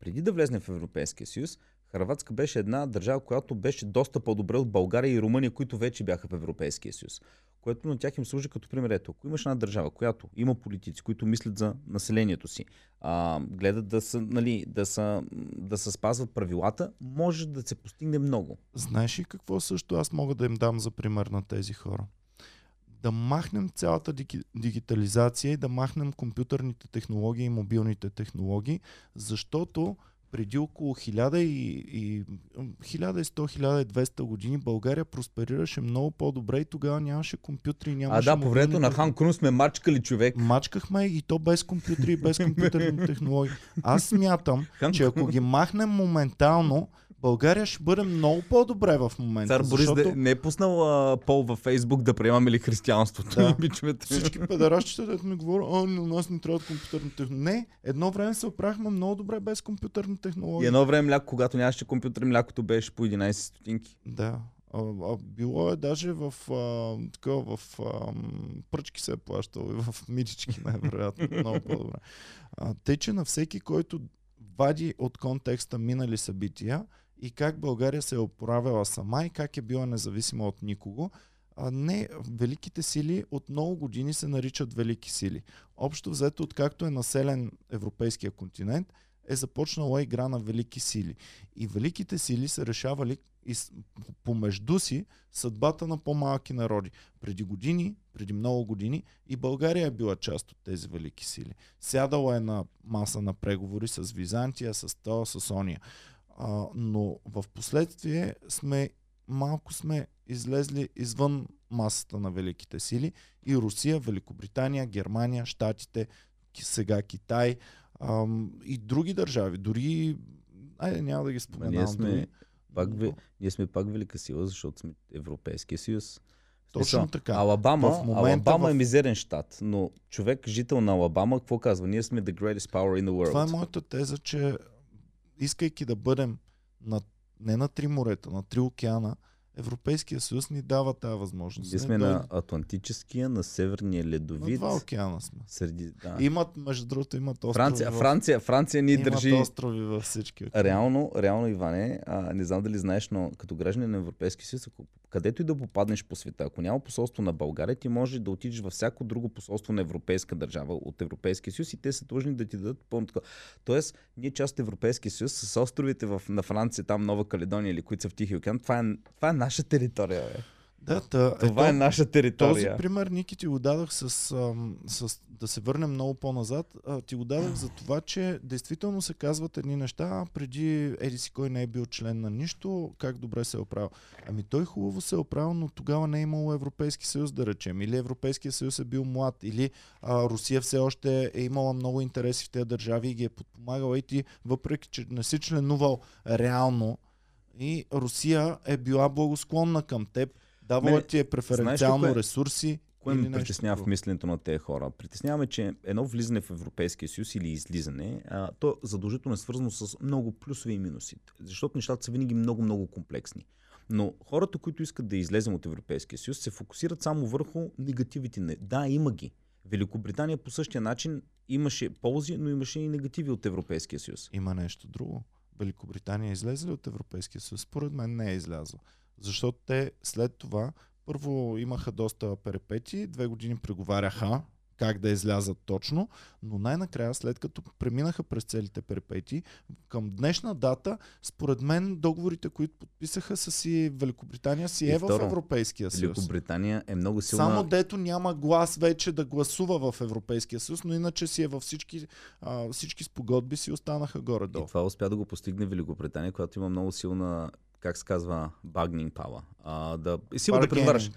Преди да влезне в Европейския съюз, Хърватска беше една държава, която беше доста по-добре от България и Румъния, които вече бяха в Европейския съюз. Което на тях им служи като пример. Ето, ако имаш една държава, която има политици, които мислят за населението си, гледат да са, да се спазват правилата, може да се постигне много. Знаеш ли какво също аз мога да им дам за пример на тези хора? Да махнем цялата дигитализация и да махнем компютърните технологии и мобилните технологии, защото преди около 1100-1200 години България просперираше много по-добре и тогава нямаше компютри, нямаше... А да, по времето на Хан Крун сме мачкали човек. Мачкахме и то без компютри и без компютърни технологии. Аз смятам, че ако ги махнем моментално, България ще бъде много по-добре в момента. Цар Борис защото... не е пуснал пол във Фейсбук да приемаме ли християнството. Да. Всички педаращите да ми говорят, а на нас не трябват компютърни технологии. Не, едно време се оправихме много добре без компютърни технологии. И едно време мляко, когато нямаше компютър, млякото беше по 11 стотинки. Да. Било е даже в, в пръчки се е плащало и в мидички най-вероятно. Много по-добре. Тъй, че на всеки, който вади от контекста минали събития, и как България се е оправила сама и как е била независима от никого. Не, великите сили от много години се наричат велики сили. Общо взето, откакто е населен европейския континент, е започнала игра на велики сили. И великите сили са решавали помежду си съдбата на по-малки народи. Преди години, преди много години и България е била част от тези велики сили. Сядала е на маса на преговори с Византия, с Тел, с Ония. Но в последствие малко сме излезли извън масата на великите сили и Русия, Великобритания, Германия, Щатите, сега Китай и други държави. Дори, айде няма да ги споменам. Ние сме пак велика сила, защото сме Европейския съюз. Точно така. Алабама е мизерен щат, но човек, жител на Алабама, какво казва? Ние сме the greatest power in the world. Това е моята теза, че искайки да бъдем не на три морета, на три океана, Европейския съюз ни дава тази възможност. Ние сме на Атлантическия, на Северния ледовит. На два океана сме. Да. Имат, между другото, имат острови. Франция ни държи. Имат острови във всички океани. Реално, Иване, не знам дали знаеш, но като гражданин на Европейския съюз, където и да попаднеш по света, ако няма посолство на България, ти можеш да отидеш във всяко друго посолство на европейска държава от Европейския съюз и те са длъжни да ти дадат пълно така. Тоест, ние част от Европейския съюз с островите на Франция, там Нова Каледония или които са в Тихия океан, това е наша територия. Да, това е наша територия. Този пример, Ники, ти го дадах да се върнем много по-назад, ти го дадах за това, че действително се казват едни неща, преди еди си кой не е бил член на нищо, как добре се е оправил. Ами той хубаво се е оправил, но тогава не е имало Европейски съюз, да речем, или Европейския съюз е бил млад, или Русия все още е имала много интереси в тези държави и ги е подпомагала и ти, въпреки че не си членувал реално, и Русия е била благосклонна към теб, давала ти е преференциално ресурси. Кое ме притеснява в мисленето на тези хора? Притесняваме, че едно влизане в Европейския съюз или излизане, то задължително е свързано с много плюсови и минуси, защото нещата са винаги много комплексни. Но хората, които искат да излезем от Европейския съюз, се фокусират само върху негативите. Да, има ги. Великобритания по същия начин имаше ползи, но имаше и негативи от Европейския съюз. Има нещо друго. Великобритания излезе ли от Европейския съюз? Според мен не е излязла. Защото те след това първо имаха доста перипетии, 2 години преговаряха как да излязат точно, но най-накрая, след като преминаха през целите перипетии, към днешна дата, според мен, договорите, които подписаха са си Великобритания си е в Европейския съюз. Великобритания е много силна. Само дето няма глас вече да гласува в Европейския съюз, но иначе си е във всички спогодби си останаха горе-долу. И това успя да го постигне Великобритания, която има много силна, как се казва, bargaining power. Сила да преговаряш.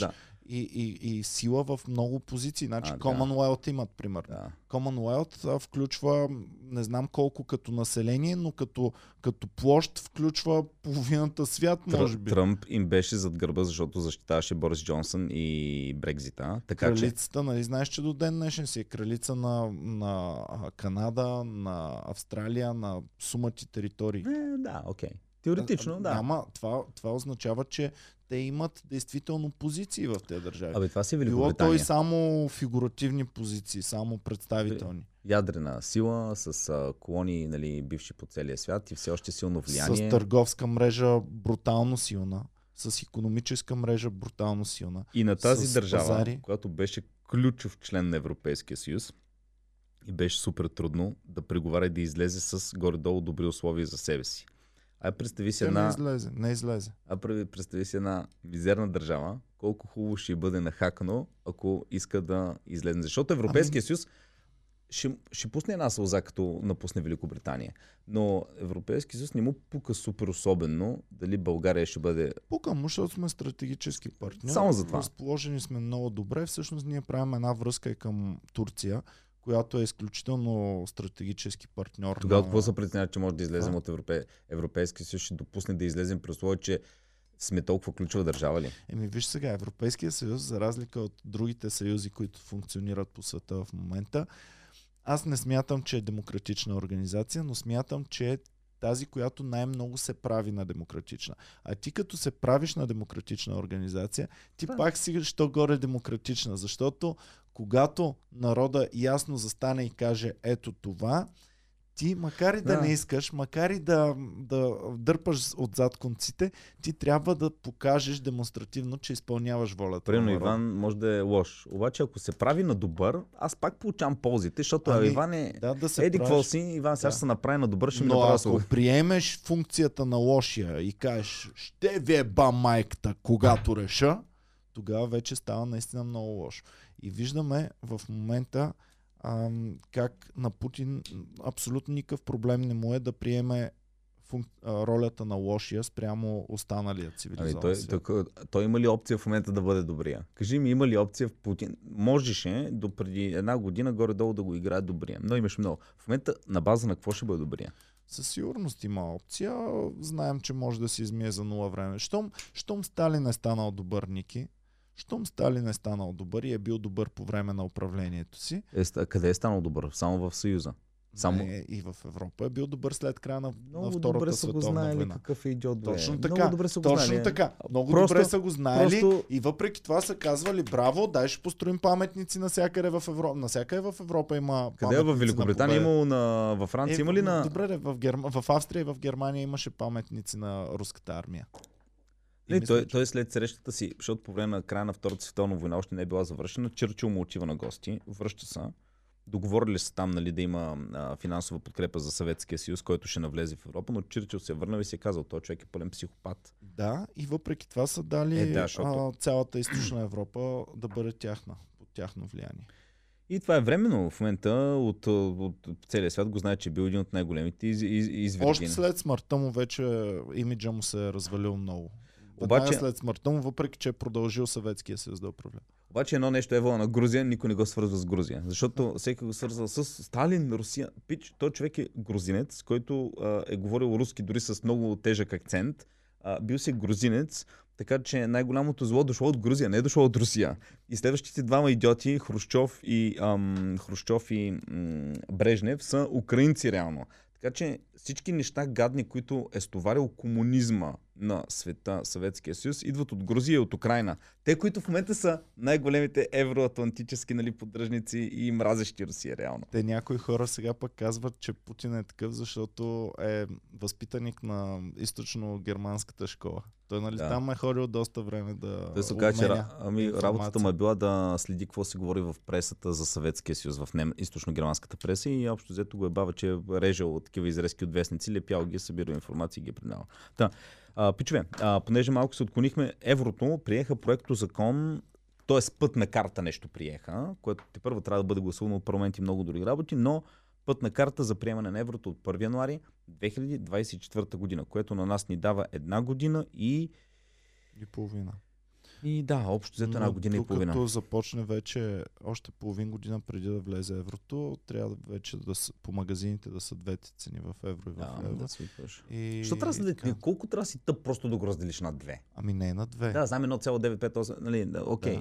Да. И сила в много позиции. Значи Commonwealth имат, примерно. Да. Commonwealth включва не знам колко като население, но като площ включва половината свят, може би. Тръмп им беше зад гърба, защото защитаваше Борис Джонсън и Брекзита. Кралицата, нали знаеш, че до ден днешен си е кралица на Канада, на Австралия, на сумати територии. Да, окей. Теоретично, да. Ама това означава, че те имат действително позиции в тези държави. Това си Великобритания. Било то и само фигуративни позиции, само представителни. Ядрена сила с колони, нали, бивши по целия свят и все още силно влияние. С търговска мрежа брутално силна, с икономическа мрежа брутално силна. И на тази държава, която беше ключов член на Европейския съюз, и беше супер трудно да преговаря и да излезе с горе-долу добри условия за себе си. А представи си една... Не излезе. А представи си една мизерна държава, колко хубаво ще бъде нахакано, ако иска да излезе. Защото Европейския съюз ще пусне една сълза, като напусне Великобритания. Но Европейския съюз не му пука супер особено дали България ще бъде... Пука му, защото сме стратегически партньори. Само за това. Разположени сме много добре. Всъщност ние правим една връзка и към Турция, която е изключително стратегически партньор. Тогава какво се притеснява, че може да излезем от Европейския съюз, ще допусне да излезем при условие, че сме толкова ключова държава ли? Еми виж сега, Европейския съюз, за разлика от другите съюзи, които функционират по света в момента, аз не смятам, че е демократична организация, но смятам, че е тази, която най-много се прави на демократична. А ти като се правиш на демократична организация, ти пак си що горе демократична, защото когато народа ясно застане и каже ето това, ти макар и да не искаш, макар и да дърпаш отзад конците, ти трябва да покажеш демонстративно, че изпълняваш волята. Примерно Иван може да е лош, обаче ако се прави на добър, аз пак получавам ползите, защото Иван е еди какво си, Иван сега ще се направи на добър, ще ми направи слух. Но ако приемеш функцията на лошия и кажеш ще ви еба майката, когато реша, тогава вече става наистина много лошо. И виждаме в момента как на Путин абсолютно никакъв проблем не му е да приеме ролята на лошия спрямо останалия цивилизация. Той има ли опция в момента да бъде добрия? Кажи ми, има ли опция в Путин? Можеше до преди една година горе-долу да го играе добрия, но имаш много. В момента на база на какво ще бъде добрия? Със сигурност има опция. Знаем, че може да се измие за нула време. Щом Сталин е станал добър, Ники, щом Сталин е станал добър и е бил добър по време на управлението си. Къде е станал добър? Само в Съюза. Само... Не, и в Европа е бил добър след края на Втората световна война. Какъв е идиот, бе. Точно така. Много добре са го точно знали. Така. Много добре са го знаели и въпреки това са казвали браво, дай ще построим паметници навсякъде в Европа. Навсякъде в Европа има. Къде е в Великобритания имало, във Франция има ли на... Добре, в Австрия и в Германия имаше паметници на руската армия. Той след срещата си, защото по време на края на Втората световна война още не е била завършена, Чърчил му отива на гости, връща се. Договорили се там, нали, да има финансова подкрепа за Съветския съюз, който ще навлезе в Европа, но Чърчил се върнал и си е казал, той човек е пълен психопат. Да, и въпреки това са дали цялата източна Европа да бъде тяхна, под тяхно влияние. И това е временно в момента от целия свят го знае, че е бил един от най-големите извергини. Още след смъртта му вече имиджа му се е развалил много. Обаче след смъртта му, въпреки че е продължил Съветския съюз да управлява. Обаче едно нещо е вълна на Грузия, никой не го свързва с Грузия. Защото всеки го свързва с Сталин, Русия. Пич, той човек е грузинец, който е говорил руски дори с много тежък акцент. Бил си грузинец, така че най-голямото зло дошло от Грузия, не е дошло от Русия. И следващите двама идиоти, Хрущов и Брежнев, са украинци реално. Така че всички неща гадни, които е стоварил комунизма на света, Съветския съюз, идват от Грузия и от Украина. Те, които в момента са най-големите евроатлантически, нали, поддръжници и мразещи Русия реално. Те някои хора сега пък казват, че Путин е такъв, защото е възпитаник на източно-германската школа. Той, нали, там е ходил доста време да обменя. Работата му е била да следи какво се говори в пресата за Съветския съюз, в източно-германската преса, и общо взето го е бава, че е режал такива изрезки от вестници, лепял ги, събирал информация и ги е предавал. Пичове, понеже малко се отклонихме, еврото приеха проекто закон, т.е. пътна карта нещо приеха, което тепърва трябва да бъде гласувано от парламент и много други работи, но пътна карта за приемане на еврото от 1 януари 2024 година, което на нас ни дава една година и половина. И да, общо взето една година и половина. Като започне вече още половин година преди да влезе еврото, трябва вече по магазините да са двете цени в евро и в евро. Да, свикваш. Що трябва да следи? Колко трябва да си тъп просто да го разделиш на 2? Ами не на 2. Да, знам 1,958, нали, окей,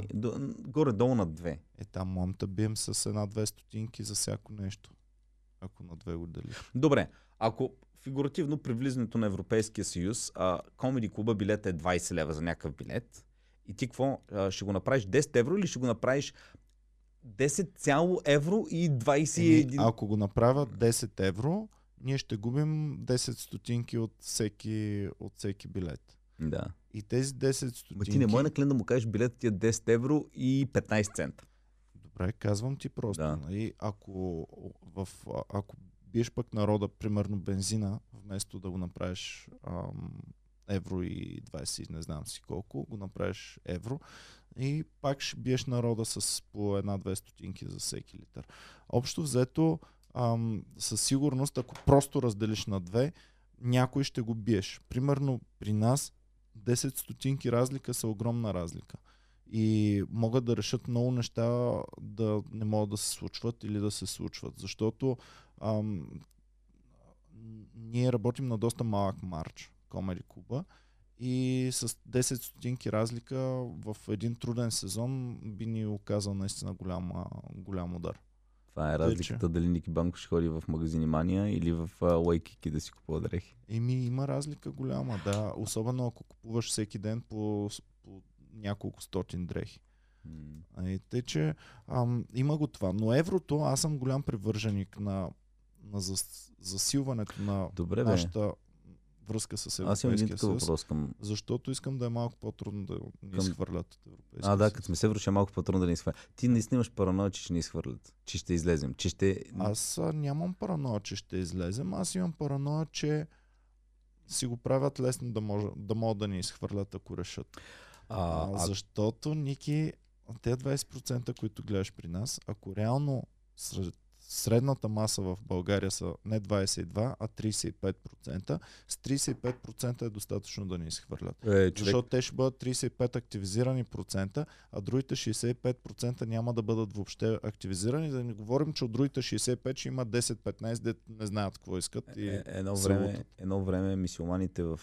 горе-долу на 2. Там момта бием с една-две стотинки за всяко нещо, ако на 2 го делиш. Добре, ако фигуративно при влизането на Европейския съюз, Комеди клуба билет е 20 лева за някакъв билет, и ти какво? Ще го направиш 10 евро или ще го направиш 10 евро и 21? Ако го направят 10 евро, ние ще губим 10 стотинки от всеки билет. Да. И тези 10 стотинки... Ти не може наклен да му кажеш билетът ти е 10 евро и 15 цента. добре, казвам ти просто. Да. Нали, ако биеш пък народа, примерно бензина, вместо да го направиш евро и 20, не знам си колко, го направиш евро и пак ще биеш народа с по една-две стотинки за всеки литър. Общо взето, със сигурност, ако просто разделиш на две, някой ще го биеш. Примерно при нас 10 стотинки разлика са огромна разлика. И могат да решат много неща да не могат да се случват или да се случват. Защото ние работим на доста малък марч, Комери Куба, и с 10 стотинки разлика в един труден сезон би ни оказал наистина голям удар. Това е разликата дали Ники Банков ще ходи в магазини Мания или в Лайкики да си купува дрехи. Има разлика голяма, да. Особено ако купуваш всеки ден по няколко стотин дрехи. Тъй, че има го това. Но еврото, аз съм голям привърженик на засилването на нашата връзка с Европейския съюз, защото искам да е малко по-трудно да ни изхвърлят от Европейския съюз. Като сме се връща, малко по-трудно да ни изхвърлят. Ти наистина имаш параноя, че ще ни изхвърлят, че ще излезем. Аз нямам параноя, че ще излезем, аз имам параноя, че си го правят лесно да могат да ни изхвърлят, ако решат. Защото, Ники, те 20%, които гледаш при нас, ако реално средната маса в България са не 22, а 35%. С 35% е достатъчно да ни изхвърлят. Защото те ще бъдат 35 активизирани процента, а другите 65% няма да бъдат въобще активизирани. Да не говорим, че от другите 65 ще има 10-15, де не знаят какво искат. Едно време мисюлманите в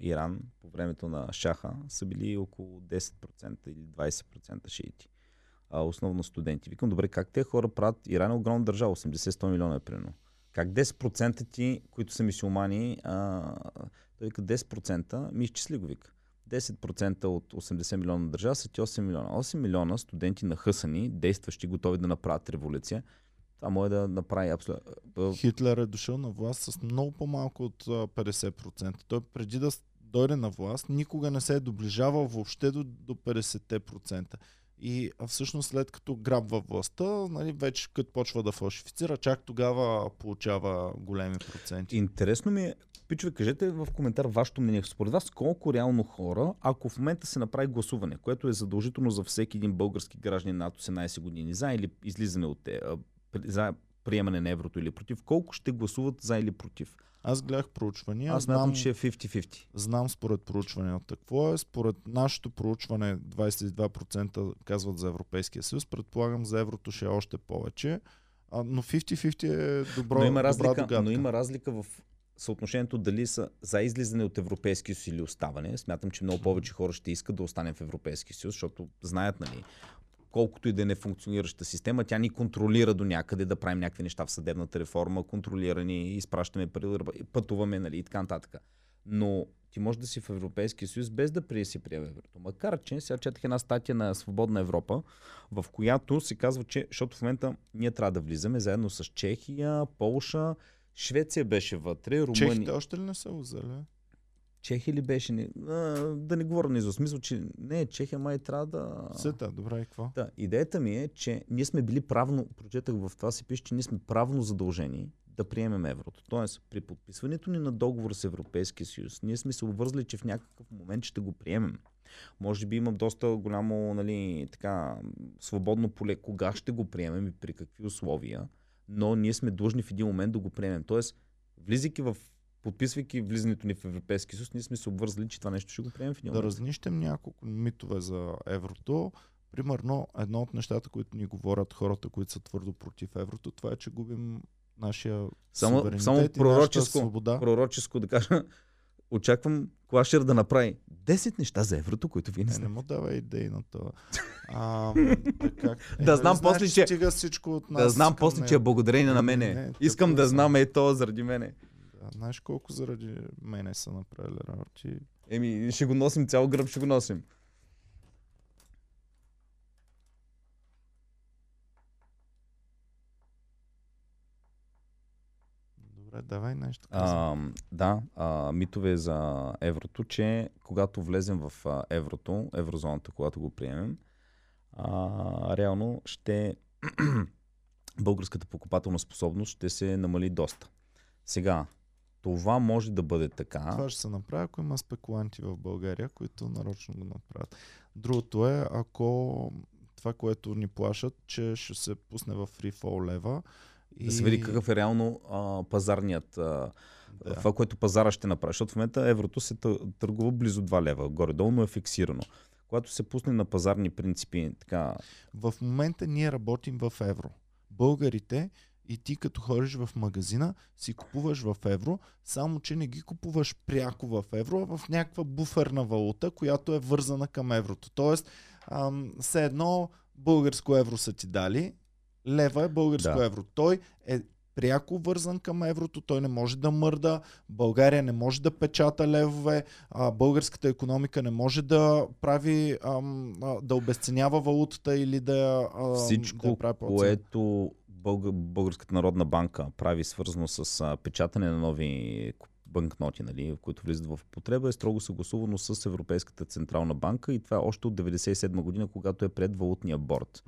Иран по времето на Шаха са били около 10% или 20% шиити. Основно студенти. Викам, добре, как те хора правят? Иран е огромна държава, 80-100 милиона е примерно. Как 10% ти, които са мисюлмани, той вика 10%, ми изчисли го, вика. 10% от 80 милиона държава са ти 8 милиона. 8 милиона студенти нахъсани, действащи, готови да направят революция. Това може да направи абсолютно... Хитлер е дошъл на власт с много по-малко от 50%. Той преди да дойде на власт, никога не се е доближавал въобще до 50%. И всъщност след като грабва властта, нали, вече като почва да фалшифицира, чак тогава получава големи проценти. Интересно ми е, пичове, кажете в коментар вашето мнение. Според вас колко реално хора, ако в момента се направи гласуване, което е задължително за всеки един български гражданин над 18 години, за или излизане от за приемане на еврото или против, колко ще гласуват за или против? Аз гледах проучвания. Аз знам, че е 50-50. Знам според проучванията. Какво е? Според нашето проучване 22% казват за Европейския съюз. Предполагам за еврото ще е още повече. Но 50-50 е добро. Но има разлика в съотношението дали са за излизане от Европейския съюз или оставане. Смятам, че много повече хора ще искат да останем в Европейския съюз, защото знаят, нали, колкото и да е нефункционираща система, тя ни контролира до някъде да правим някакви неща в съдебната реформа, контролира ни, изпращаме, пътуваме, нали, и така нататък. Но ти можеш да си в Европейския съюз без да си приеме еврото. Макар че сега четах една статия на Свободна Европа, в която се казва, че защото в момента ние трябва да влизаме заедно с Чехия, Полша, Швеция беше вътре, Румъния... Чехите още ли не са взели? Чехия ли беше? Да не говоря на изус. Мисля, че не, Чехия май трябва да... Сета, добре, и какво? Да, идеята ми е, че ние сме били правно, прочетах в това се пише, че ние сме правно задължени да приемем еврото. Тоест, при подписването ни на договор с Европейския съюз, ние сме се обвързали, че в някакъв момент ще го приемем. Може би има доста голямо, нали, така, свободно поле, кога ще го приемем и при какви условия, но ние сме длъжни в един момент да го приемем. Тоест, влизайки в подписвайки влизането ни в Европейския съюз, ние сме се обвързали, че това нещо ще го приемем в момента. Да разнищем няколко митове за еврото. Примерно, едно от нещата, които ни говорят хората, които са твърдо против еврото, това е, че губим нашия суверенитет и нашата свобода. Пророческо да кажа, очаквам Клашер да направи 10 неща за еврото, които вие не знаете. Не му дава идеи на това. Да знам после, че стига всичко от нас. Да знам после, че е благодарение на мене. Искам да знам и то заради мене. Знаеш колко заради мене са направили работи? Еми, ще го носим, цял гръб ще го носим. Добре, давай нещо. Митове за еврото, че когато влезем в еврозоната, когато го приемем, реално ще българската покупателна способност ще се намали доста. Сега, това може да бъде така. Това ще се направи, ако има спекуланти в България, които нарочно го направят. Другото е, ако това, което ни плашат, че ще се пусне в free-fall лева. Да се види какъв е реално пазарният, това, което пазара ще направи. Защото в момента еврото се търгува близо 2 лева, горе-долу, но е фиксирано. Когато се пусне на пазарни принципи, така... В момента ние работим в евро. Българите и ти като ходиш в магазина, си купуваш в евро, само че не ги купуваш пряко в евро, а в някаква буферна валута, която е вързана към еврото. Тоест, все едно българско евро са ти дали, лева е българско евро. Той е пряко вързан към еврото, той не може да мърда, България не може да печата левове, българската економика не може да прави, да обесценява валутата или да... Всичко, да прави което Българската народна банка прави свързано с печатане на нови банкноти, нали, които влизат в употреба, е строго съгласувано с Европейската централна банка и това още от 1997 година, когато е пред валутния борд.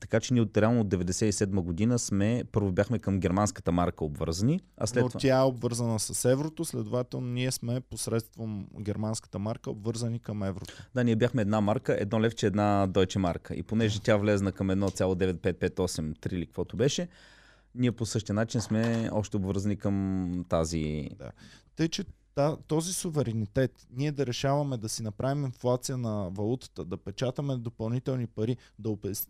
Така че ние от реално от 1997 година сме, първо бяхме към германската марка обвързани, а след това... Но тя е обвързана с еврото, следователно ние сме посредством германската марка обвързани към еврото. Да, ние бяхме една марка, едно левче, една дойче марка и понеже тя влезна към 1,95583 или каквото беше, ние по същия начин сме още обвързани към тази... Да. Тъй, че този суверенитет, ние да решаваме да си направим инфлация на валутата, да печатаме допълнителни пари,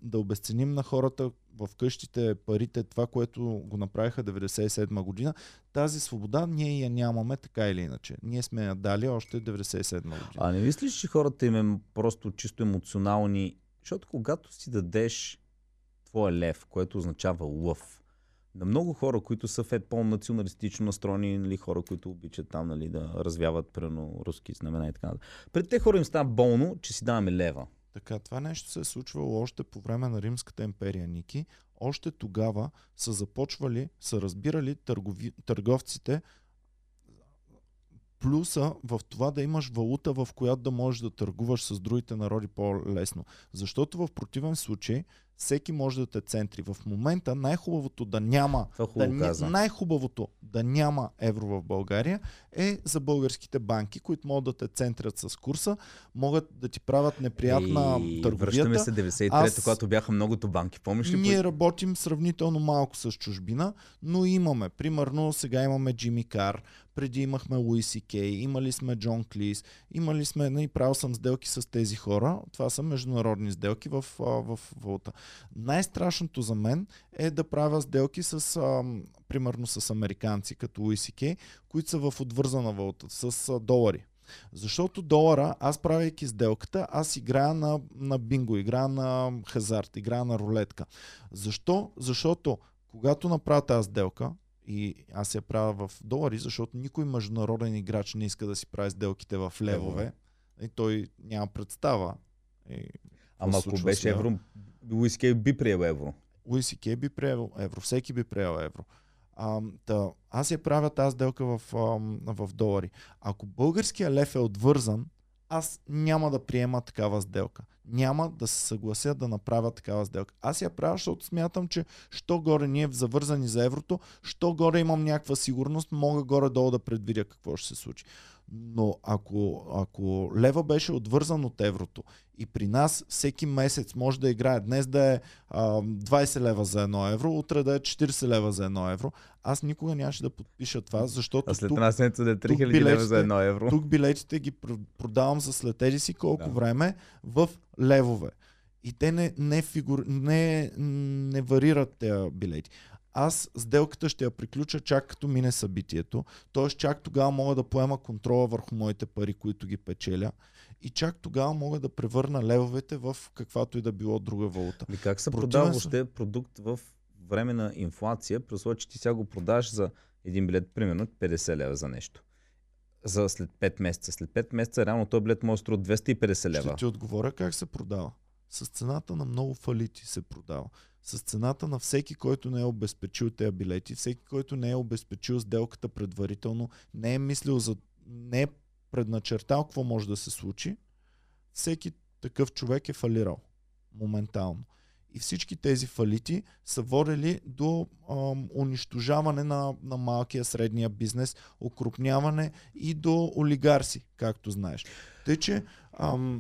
да обезценим на хората в къщите парите, това, което го направиха 1997 година, тази свобода ние я нямаме така или иначе. Ние сме я дали още 1997 година. А не мислиш, че хората им е просто чисто емоционални, защото когато си дадеш твоя лев, което означава лъв, на много хора, които са по-националистично настроени, нали, хора, които обичат там, нали, да развяват прено руски знамена и така. Пред те хора им става болно, че си даваме лева. Така, това нещо се е случвало още по време на Римската империя, Ники. Още тогава са започвали, са разбирали търговците плюса в това да имаш валута, в която да можеш да търгуваш с другите народи по-лесно. Защото в противен случай всеки може да те центри. В момента най-хубавото да няма, най-хубавото да няма евро в България е за българските банки, които могат да те центрят с курса, могат да ти правят неприятна търговията. Връщаме се 93-та, когато бяха многото банки. Помниш ли? Ние работим сравнително малко с чужбина, но имаме. Примерно сега имаме Джимми Кар, преди имахме Луис и Кей, имали сме Джон Клис, имали сме, и правил съм сделки с тези хора. Това са международни сделки в валута. Най-страшното за мен е да правя сделки с, примерно с американци, като USK, които са в отвързана валута, с долари. Защото долара, аз правейки сделката, аз играя на бинго, играя на хазарт, играя на рулетка. Защо? Защото когато направя тази сделка, и аз я правя в долари, защото никой международен играч не иска да си прави сделките в левове, и той няма представа. Ама ако беше евро, Луис Кей би приел евро. Луис Кей би приел евро. Всеки би приел евро. Аз я правя тази сделка в долари. Ако българския лев е отвързан, аз няма да приема такава сделка. Няма да се съглася да направя такава сделка. Аз я правя, защото смятам, че що горе ние завързани за еврото, що горе имам някаква сигурност, мога горе-долу да предвидя какво ще се случи. Но ако лева беше отвързан от еврото и при нас всеки месец може да играе, днес да е 20 лева за 1 евро, утре да е 40 лева за 1 евро, аз никога нямаше да подпиша това, защото а след тук, да 3000 билетите, за 1 евро. Тук билетите ги продавам за след еди си колко време в левове. И те не варират тези билети. Аз сделката ще я приключа чак като мине събитието, т.е. чак тогава мога да поема контрола върху моите пари, които ги печеля и чак тогава мога да превърна левовете в каквато и да било друга валута. И как се продава въобще продукт в време на инфлация, при условие, че ти сега го продаваш за един билет, примерно 50 лева за нещо. За след 5 месеца. След 5 месеца реално този билет може да струва 250 лева. Ще ти отговоря как се продава. С цената на много фалити се продава. С цената на всеки, който не е обезпечил тези билети, всеки, който не е обезпечил сделката предварително, не е мислил за... не е предначертал какво може да се случи, всеки такъв човек е фалирал моментално. И всички тези фалити са водили до унищожаване на малкия, средния бизнес, окрупняване и до олигарси, както знаеш. Тъй, че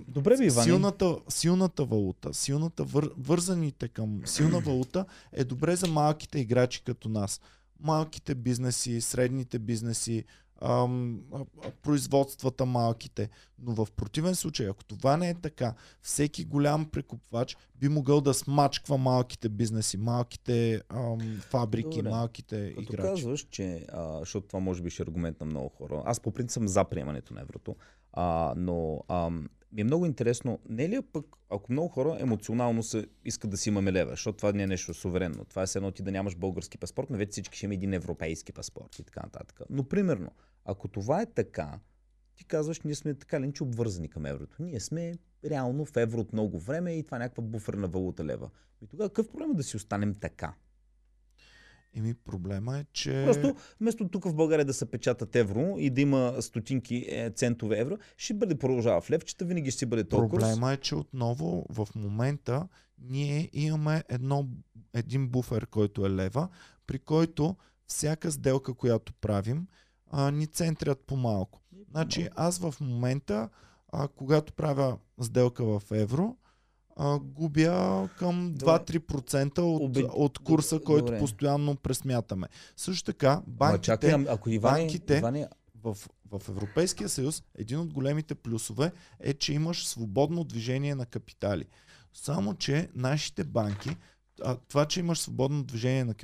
добре би, Иван, силната валута, вързаните към силна валута е добре за малките играчи като нас. Малките бизнеси, средните бизнеси, производствата малките. Но в противен случай, ако това не е така, всеки голям прекупвач би могъл да смачква малките бизнеси, малките фабрики, добре, малките играчи. Като казваш, че, защото това може би ще е аргумент на много хора, аз по принцип съм за приемането на еврото, но ми е много интересно, не е ли пък, ако много хора емоционално се искат да си имаме лева, защото това не е нещо суверенно. Това е едно ти да нямаш български паспорт, но вече всички ще има един европейски паспорт и така нататък. Но примерно, ако това е така, ти казваш, ние сме така ленче обвързани към еврото. Ние сме реално в евро от много време и това е някаква буферна валута лева. И тогава какъв проблем е да си останем така? Еми, проблема е, че... Просто вместо тук в България да се печатат евро и да има стотинки центове евро, ще бъде продължава в левчета, винаги ще си бъде толкова. Проблема е, че отново в момента ние имаме един буфер, който е лева, при който всяка сделка, която правим, ни центрят по-малко. Значи аз в момента, когато правя сделка в евро, губя към 2-3% от курса, който постоянно пресмятаме. Също така, банките в Европейския съюз, един от големите плюсове е, че имаш свободно движение на капитали. Само че нашите банки, това, че имаш свободно движение на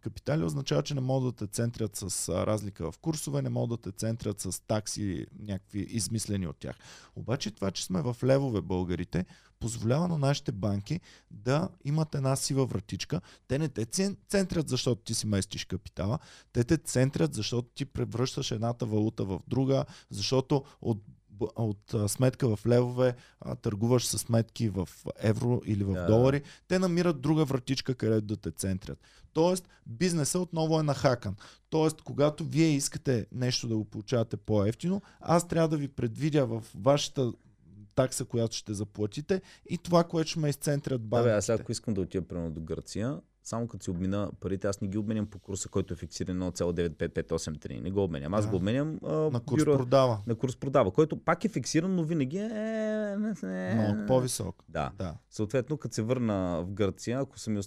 капитали, означава, че не могат да те центрят с разлика в курсове, не могат да те центрят с такси, някакви измислени от тях. Обаче това, че сме в левове българите, позволява на нашите банки да имат една сива вратичка. Те не те центрят, защото ти си местиш капитала, те те центрят, защото ти превръщаш едната валута в друга, защото от сметка в левове търгуваш със сметки в евро или в долари. Те намират друга вратичка, където да те центрят. Тоест, бизнесът отново е нахакан. Тоест, когато вие искате нещо да го получавате по-евтино, аз трябва да ви предвидя в вашата такса, която ще заплатите и това, което ще ме изцентрят банките. Аз ако искам да отида прямо до Гърция, само като си обмина парите, аз не ги обменям по курса, който е фиксиран 0,95583. Не го обменям. Аз го обменям на курс продава. На курс продава, който пак е фиксиран, но винаги е много по-висок. Да. Съответно, като се върна в Гърция, ако съм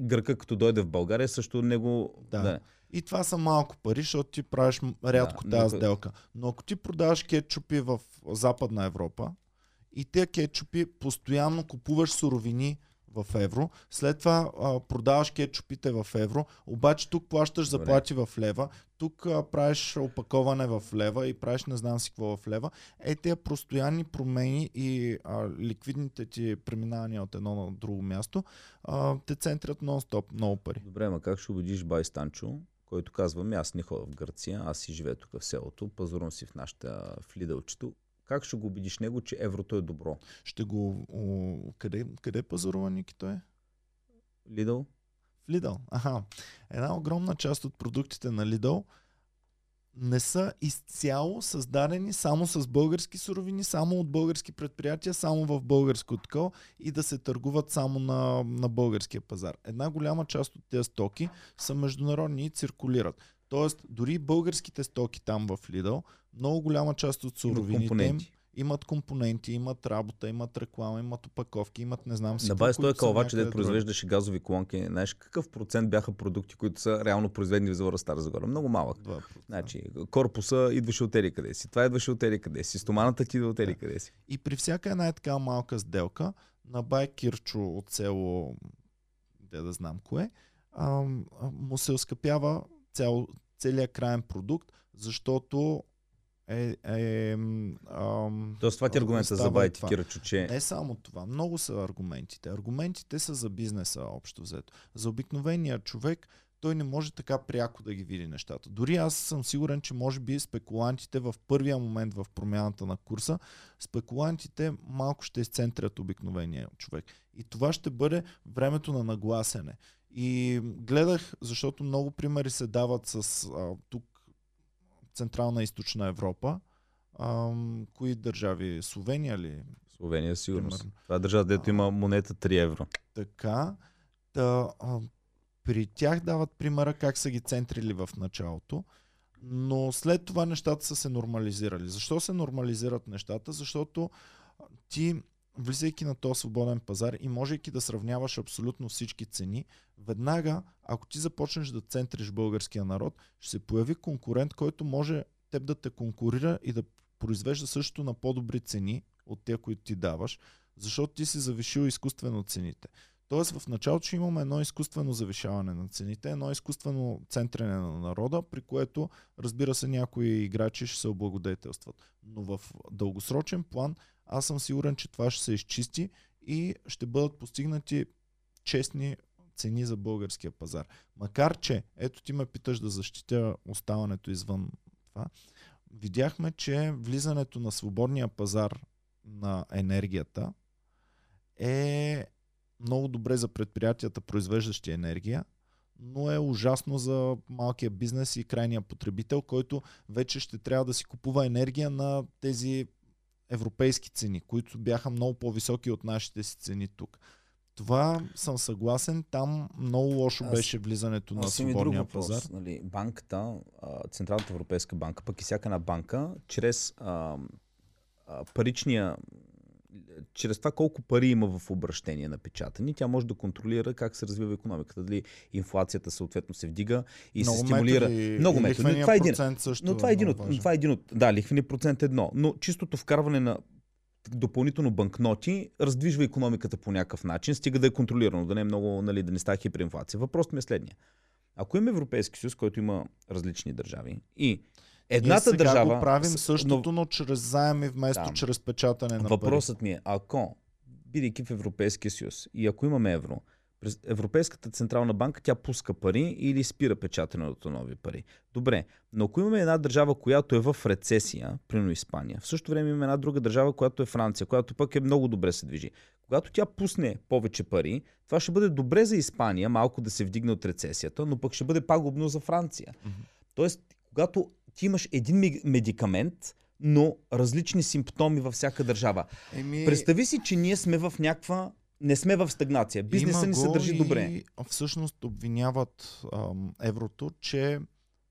гърка като дойде в България, също него... Да. И това са малко пари, защото ти правиш рядко тази сделка. Но ако ти продаваш кетчупи в Западна Европа и те кетчупи постоянно купуваш суровини в евро, след това продаваш кетчупите в евро, обаче тук плащаш заплати в лева, тук правиш опаковане в лева и правиш не знам си какво в лева. Тези постоянни промени и ликвидните ти преминавания от едно на друго място те центрят нон-стоп, много пари. Добре, ма как ще убедиш бай Станчо, който казвам, аз не ходя в Гърция, аз си живея тук в селото, пазарувам си в нашата флидълчето. Как ще го убедиш него, че еврото е добро? Ще го... Къде пазарува, Ники, той? Лидъл. В Лидъл, аха. Една огромна част от продуктите на Лидъл не са изцяло създадени само с български суровини, само от български предприятия, само в българско ткъл и да се търгуват само на българския пазар. Една голяма част от тези стоки са международни и циркулират. Тоест, дори българските стоки там в Лидъл, много голяма част от суровините им имат компоненти, имат работа, имат реклама, имат опаковки, имат не знам си. Да, бай, стоя калвача, дето произвеждаше газови колонки. Знаеш, какъв процент бяха продукти, които са реално произведени в завода Стара Загора? Много малък. 2%. Значи, корпуса идваше от ери къде си, това идваше от ери къде си, стоманата ти идва от ери къде си. И при всяка една така малка сделка на бай Кирчо от село, да знам кое, му се оскъпява целият краен продукт, защото тоест това ти аргумента за байти, Кирчо, че... Не само това, много са аргументите. Аргументите са за бизнеса, общо взето. За обикновения човек той не може така пряко да ги види нещата. Дори аз съм сигурен, че може би спекулантите в първия момент в промяната на курса, спекулантите малко ще изцентрят обикновения човек. И това ще бъде времето на нагласене. И гледах, защото много примери се дават с тук Централна и Източна Европа. Кои държави? Словения ли? Словения, сигурно. Това държава, дето има монета 3 евро. Така, при тях дават примера как са ги центрили в началото, но след това нещата са се нормализирали. Защо се нормализират нещата? Защото ти, влизайки на този свободен пазар и можейки да сравняваш абсолютно всички цени, веднага, ако ти започнеш да центриш българския народ, ще се появи конкурент, който може теб да те конкурира и да произвежда също на по-добри цени от тия, които ти даваш, защото ти си завишил изкуствено цените. Тоест в началото ще имаме едно изкуствено завишаване на цените, едно изкуствено центрене на народа, при което, разбира се, някои играчи ще се облагодетелстват. Но в дългосрочен план аз съм сигурен, че това ще се изчисти и ще бъдат постигнати честни цени за българския пазар. Макар че, ето ти ме питаш да защитя оставането извън това, видяхме, че влизането на свободния пазар на енергията е много добре за предприятията, произвеждащи енергия, но е ужасно за малкия бизнес и крайния потребител, който вече ще трябва да си купува енергия на тези европейски цени, които бяха много по-високи от нашите си цени тук. Това съм съгласен, там много лошо беше влизането на свободния пазар. Нали, банката, Централната европейска банка, пък и всяка една банка, чрез паричния, чрез това колко пари има в обращение на печатани, тя може да контролира как се развива икономиката. Дали инфлацията съответно се вдига и много се стимулира. Много методи. Това е един. Също, но това е един от, да, лихвения процент е едно. Но чистото вкарване на допълнително банкноти раздвижва икономиката по някакъв начин, стига да е контролирано, да не е много, нали, да не става хиперинфлация. Въпросът ми е следния. Ако има Европейски съюз, който има различни държави и едната държава... Ние сега го правим същото, но чрез заеми вместо чрез печатане на пари. Въпросът ми е, ако, бидейки в Европейския съюз и ако имаме евро, през Европейската централна банка тя пуска пари или спира печатането на нови пари. Добре, но ако имаме една държава, която е в рецесия, примерно Испания, в същото време имаме една друга държава, която е Франция, която пък е много добре се движи. Когато тя пусне повече пари, това ще бъде добре за Испания, малко да се вдигне от рецесията, но пък ще бъде пагубно за Франция. Тоест, когато ти имаш един медикамент, но различни симптоми във всяка държава. Представи си, че ние сме в някаква... Не сме в стагнация. Бизнесът ни се държи добре. Всъщност обвиняват еврото, че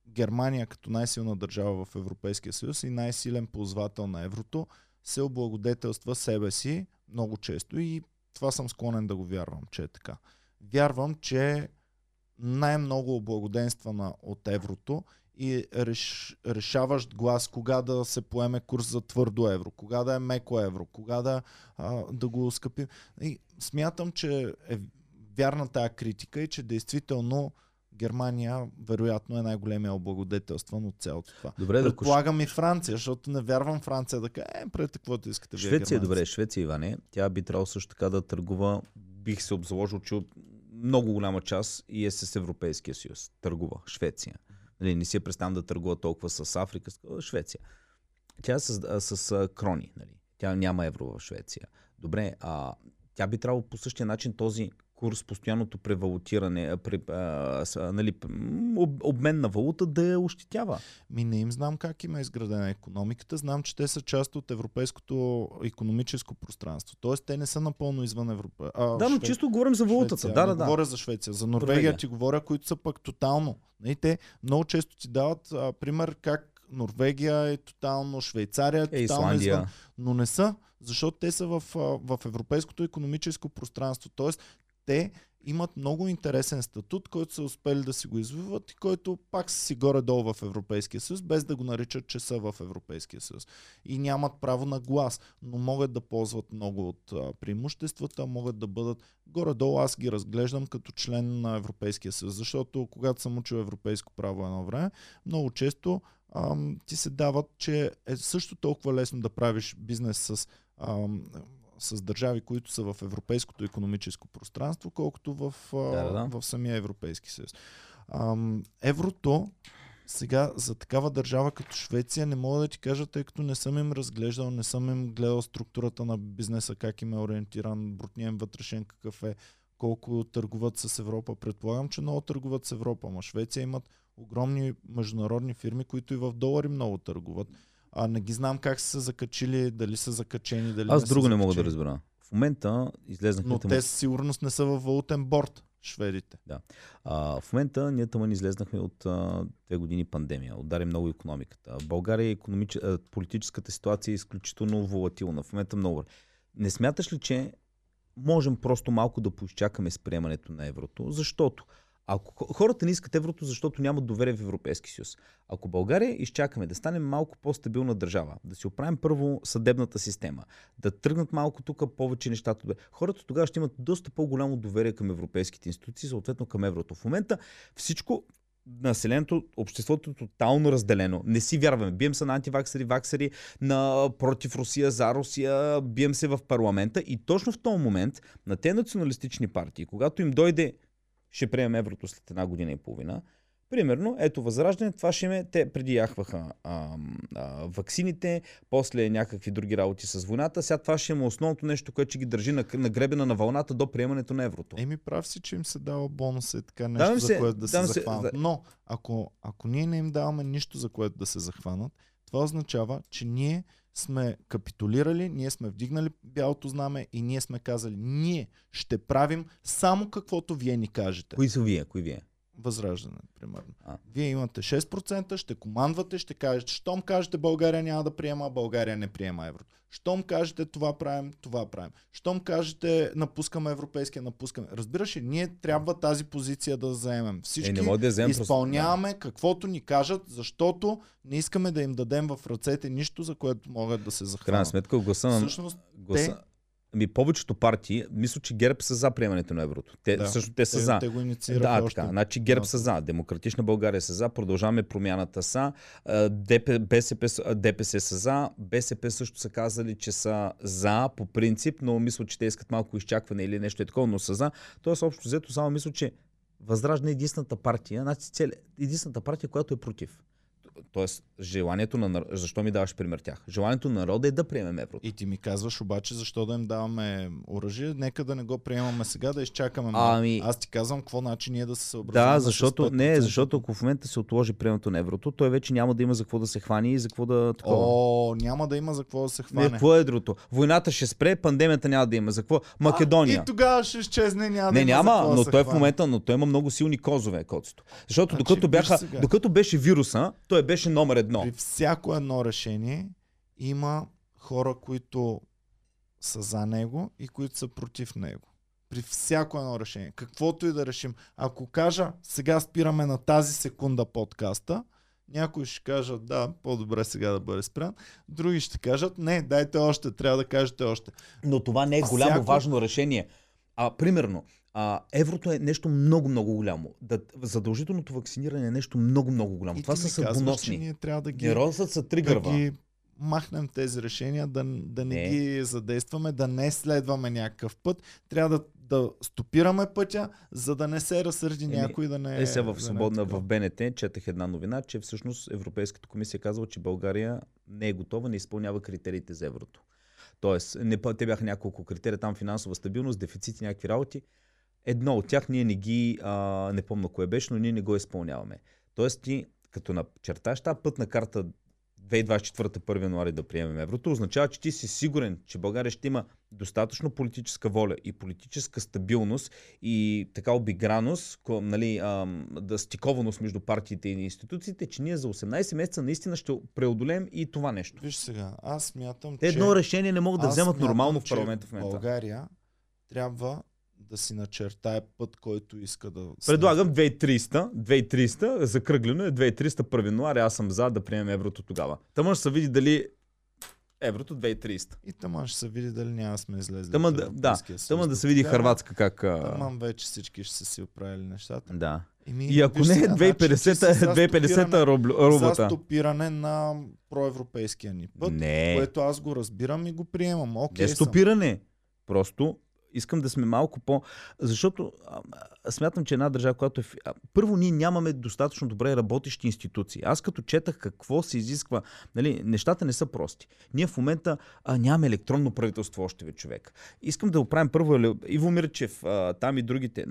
Германия като най-силна държава в Европейския съюз и най-силен ползвател на еврото се облагодетелства себе си много често и това съм склонен да го вярвам, че е така. Вярвам, че най-много облагоденствана от еврото и решаващ глас кога да се поеме курс за твърдо евро, кога да е меко евро, кога да го оскъпим. И смятам, че е вярна тая критика и че действително Германия вероятно е най-големия облагодетелстван от цялото това. Добре, предполагам и Франция, защото не вярвам Франция да каже, прете каквото искате вие. Швеция е добре, Швеция, Иване, тя би трябвало също така да търгува, бих се обзаложил, че много голяма част и е с Европейския съюз. Търгува Швеция. Нали, не си я представям да търгува толкова с Африка, с Швеция. Тя е с крони. Нали. Тя няма евро в Швеция. Добре, тя би трябвало по същия начин този курс, постоянното превалутиране, нали, обмен на валута да я ощетява. Не им знам как има изградена економиката. Знам, че те са част от европейското икономическо пространство. Тоест те не са напълно извън Европа. Да, но чисто говорим за валутата. Швеция. Да. Говоря за Швеция. За Норвегия ти говоря, които са пък тотално. И те много често ти дават пример как Норвегия е тотално, Швейцария е тотално извън, но не са, защото те са в европейското икономическо пространство. Тоест те имат много интересен статут, който са успели да си го извиват и който пак са си горе-долу в Европейския съюз, без да го наричат, че са в Европейския съюз. И нямат право на глас, но могат да ползват много от преимуществата, могат да бъдат горе-долу. Аз ги разглеждам като член на Европейския съюз, защото когато съм учил европейско право едно време, много често ти се дават, че е също толкова лесно да правиш бизнес с държави, които са в европейското икономическо пространство, колкото в самия Европейски съюз. Еврото сега за такава държава като Швеция не мога да ти кажа, тъй като не съм им разглеждал, не съм им гледал структурата на бизнеса, как им е ориентиран, брутния им вътрешен какъв е, колко търгуват с Европа. Предполагам, че много търгуват с Европа, но Швеция имат огромни международни фирми, които и в долари много търгуват. Не ги знам как са се закачили, дали са закачени, дали не са закачени. Аз друго не мога да разбера. В момента излезнахме... Но те със сигурност не са във валутен борд, шведите. Да. В момента ние тъмън излезнахме от 2 години пандемия. Удари много икономиката. В България политическата ситуация е изключително волатилна. В момента много. Не смяташ ли, че можем просто малко да поизчакаме с приемането на еврото? Защото ако хората не искат еврото, защото нямат доверие в Европейския съюз. Ако България изчакаме да станем малко по-стабилна държава, да си оправим първо съдебната система, да тръгнат малко тук повече нещата, хората тогава ще имат доста по-голямо доверие към европейските институции, съответно към еврото. В момента всичко населението, обществото е тотално разделено. Не си вярваме. Бием се на антиваксери, ваксери, на против Русия, за Русия, бием се в парламента и точно в този момент на те националистични партии, когато им дойде ще приемем еврото след 1 година и половина. Примерно, ето Възраждане, това ще ме, те преди яхваха ваксините, после някакви други работи с войната, сега това ще има основното нещо, което ще ги държи на гребена на вълната до приемането на еврото. Еми прав си, че им се дава бонус и така нещо, се, за което да се захванат. Но ако ние не им даваме нищо, за което да се захванат, това означава, че ние сме капитулирали, ние сме вдигнали бялото знаме и ние сме казали, ние ще правим само каквото вие ни кажете. Кои са вие? Кои вие? Възраждане, примерно. Вие имате 6%, ще командвате, ще кажете, щом кажете България няма да приема, България не приема еврото. Щом кажете това правим, това правим. Щом кажете напускаме европейския, напускаме. Разбираш ли, ние трябва тази позиция да заемем. Всички изпълняваме каквото ни кажат, защото не искаме да им дадем в ръцете нищо, за което могат да се захранят. Крайна сметка гласа. Повечето партии, мисля, че ГЕРБ са за приемането на еврото. Те са за. Те го инициират още. Значи ГЕРБ са за, Демократична България са за, Продължаваме промяната са, ДПС са за, БСП също са казали, че са за по принцип, но мисля, че те искат малко изчакване или нещо е такова, но са за. Тоест общо взето само мисля, че Възраждане е единствената партия, единствената партия, която е против. Тоест, желанието на народа, защо ми даваш пример тях? Желанието на народа е да приемем еврото. И ти ми казваш обаче, защо да им даваме оръжие, нека да не го приемаме сега, да изчакаме. Аз ти казвам, какво начин ние да се съобразим. Да, защото защото ако в момента се отложи приемането на еврото, той вече няма да има за какво да се хвани и за какво да такова. Няма да има за какво да се хване. Какво е другото? Войната ще спре, пандемията няма да има за какво. Македония. И тогава ще изчезне, няма, но той в момента, но той има много силни козове, котсто. Защото докато беше вируса, той беше номер 1. При всяко едно решение има хора, които са за него и които са против него. При всяко едно решение. Каквото и да решим. Ако кажа, сега спираме на тази секунда подкаста, някои ще кажат, да, по-добре сега да бъде спрян. Други ще кажат, не, дайте още, трябва да кажете още. Но това не е голямо важно решение. Примерно, еврото е нещо много-много голямо. Задължителното вакциниране е нещо много-много голямо. И това са съдбоносни. Ние трябва да ги махнем тези решения, да не ги задействаме, да не следваме някакъв път. Трябва да стопираме пътя, за да не се разсърди някой да не е. В БНТ четах една новина, че всъщност Европейската комисия казва, че България не е готова, не изпълнява критериите за еврото. Тоест, те бяха няколко критерия, там финансова стабилност, дефицити, някакви работи. Едно от тях ние не помня кое беше, но ние не го изпълняваме. Тоест ти, като начерташ тази пътна карта 2024, 1 януари да приемем еврото, означава, че ти си сигурен, че България ще има достатъчно политическа воля и политическа стабилност и така обиграност, стикованост между партиите и институциите, че ние за 18 месеца наистина ще преодолеем и това нещо. Виж сега, аз смятам, че... Едно решение не могат да вземат нормално в парламента в момента. България трябва да си начертае път, който иска да... Предлагам 2300, закръглено е 2300 1 януаря, аз съм за да приемем еврото тогава. Тъмън ще се види дали еврото 2300. И тъмън ще се види дали няма сме излезли. Тъмън да се види Хърватска как... Тъмън вече всички ще са си оправили нещата. Да. И ако не е 2050-та рублата. За стопиране на проевропейския ни път, което аз го разбирам и го приемам. Не стопиране, просто... Искам да сме малко по... Защото смятам, че една държава, която е... Първо, ние нямаме достатъчно добре работещи институции. Аз като четах какво се изисква... Нещата не са прости. Ние в момента нямаме електронно правителство още човек. Искам да оправим първо Иво Мирчев, там и другите,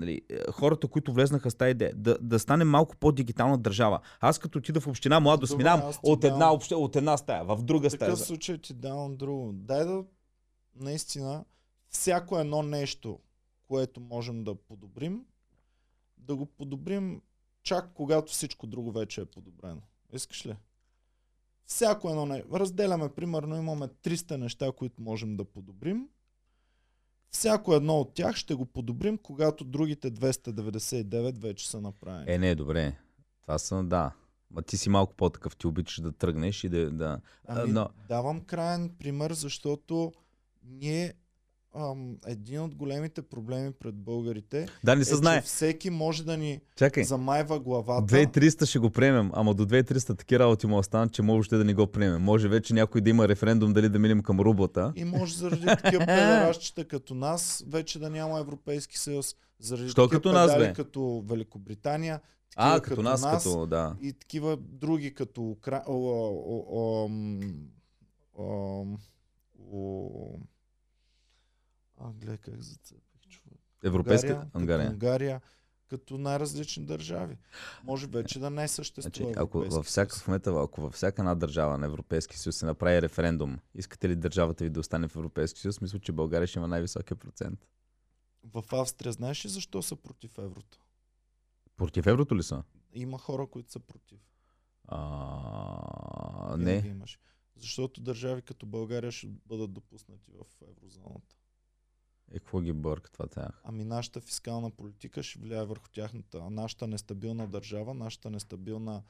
хората, които влезнаха с тази идея, да стане малко по-дигитална държава. Аз като отида в община Младост, минам от една стая в друга стая. В такъв случай ти давам друго. Наистина, всяко едно нещо, което можем да подобрим, да го подобрим чак когато всичко друго вече е подобрено. Искаш ли? Всяко едно нещо. Разделяме, примерно имаме 300 неща, които можем да подобрим. Всяко едно от тях ще го подобрим, когато другите 299 вече са направени. Е, не, добре. Това са, да. Ма ти си малко по-такъв, ти обичаш да тръгнеш и да... Ами, но... Давам краен пример, защото ние... един от големите проблеми пред българите че всеки може да ни замайва главата. 2300 ще го приемем, ама до 2300 таки работи му останат, че може да не го приемем. Може вече някой да има референдум дали да минем към рублата. И може заради такива педеращите като нас вече да няма Европейски съюз. Заради такива като Великобритания, като нас, като, да. И такива други като гледай как зацепих човек. Унгария, като най-различни държави. Може вече да не съществува. Ако във всяка една държава на Европейския съюз се направи референдум, искате ли държавата ви да остане в Европейския съюз, мисля, че България ще има най-високия процент. В Австрия знаеш ли защо са против еврото? Против еврото ли са? Има хора, които са против. Не. Защото държави като България ще бъдат допуснати в еврозоната. Е, какво ги бърка това тях? Ами нашата фискална политика ще влияе върху тяхната, нашата нестабилна държава, нашата нестабилна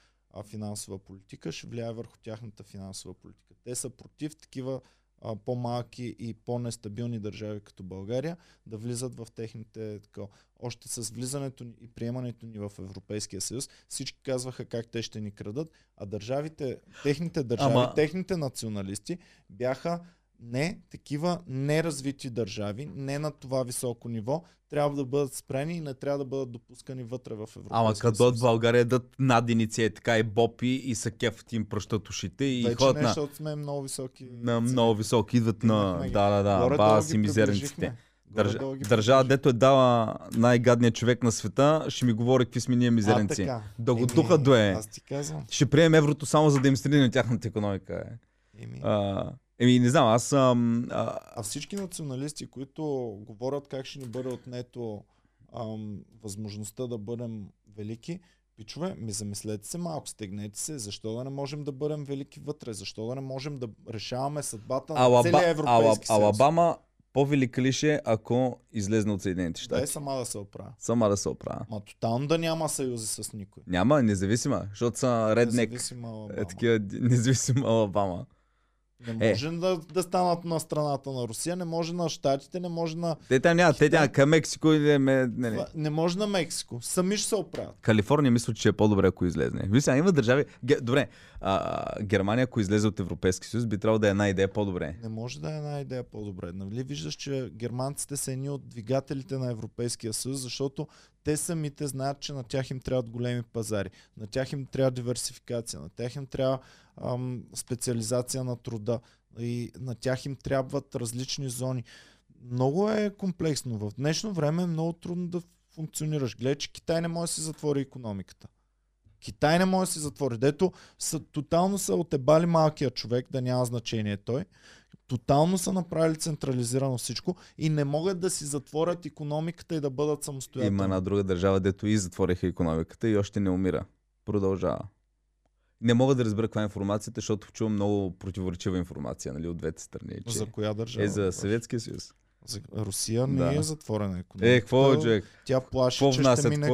финансова политика ще влияе върху тяхната финансова политика. Те са против такива по-малки и по-нестабилни държави като България да влизат в техните... Още с влизането и приемането ни в Европейския съюз всички казваха как те ще ни крадат, а техните националисти бяха не, такива неразвити държави, не на това високо ниво, трябва да бъдат спрени и не трябва да бъдат допускани вътре в Европейския съюз. Ама като от България дадат наденици е така и бопи и са кефът им пръщат ушите и вече ходят на... Вече сме много високи. На много високи идват на... Да, бас и мизерниците. Държава, дето е дала най-гадният човек на света, ще ми говори какви сме ние мизерници. Да го духат дое. Ще приемем еврото само за да им стрелим тяхната економика. Еми, не знам, аз съм... А всички националисти, които говорят как ще ни бъде отнето възможността да бъдем велики, пичове, ми замислете се малко, стегнете се, защо да не можем да бъдем велики вътре, защо да не можем да решаваме съдбата на целия Европейски съюз. Алабама по-велика ли ще, ако излезна от Съединените щати? Да, сама да се оправя. Ма тотално да няма съюзи с никой. Няма, независима, защото са реднек. Независима Алабама. Не може да станат на страната на Русия, не може на щатите, не може на... Те няма към Мексико или... Не може на Мексико, сами ще се оправят. Калифорния мисля, че е по-добре, ако излезне. Вижте, има държави... Добре, Германия, ако излезе от Европейския съюз, би трябвало да е една идея по-добре. Не може да е една идея по-добре. Нали виждаш, че германците са едни от двигателите на Европейския съюз, защото те самите знаят, че на тях им трябват големи пазари, на тях им трябва диверсификация, на тях им трябва специализация на труда и на тях им трябват различни зони. Много е комплексно. В днешно време е много трудно да функционираш. Гледай, че Китай не може да си затвори икономиката. Китай не може да си затвори. Дето тотално са отебали малкия човек, да няма значение той. Тотално са направили централизирано всичко и не могат да си затворят икономиката и да бъдат самостоятелни. Има една друга държава, дето и затвориха икономиката и още не умира. Продължава. Не мога да разбера каква е информацията, защото чувам много противоречива информация, нали, от двете страни. Че... За коя държава? За Съветския съюз. За Русия не е затворена економика. Какво е, Джек? Тя плаши, че ще мине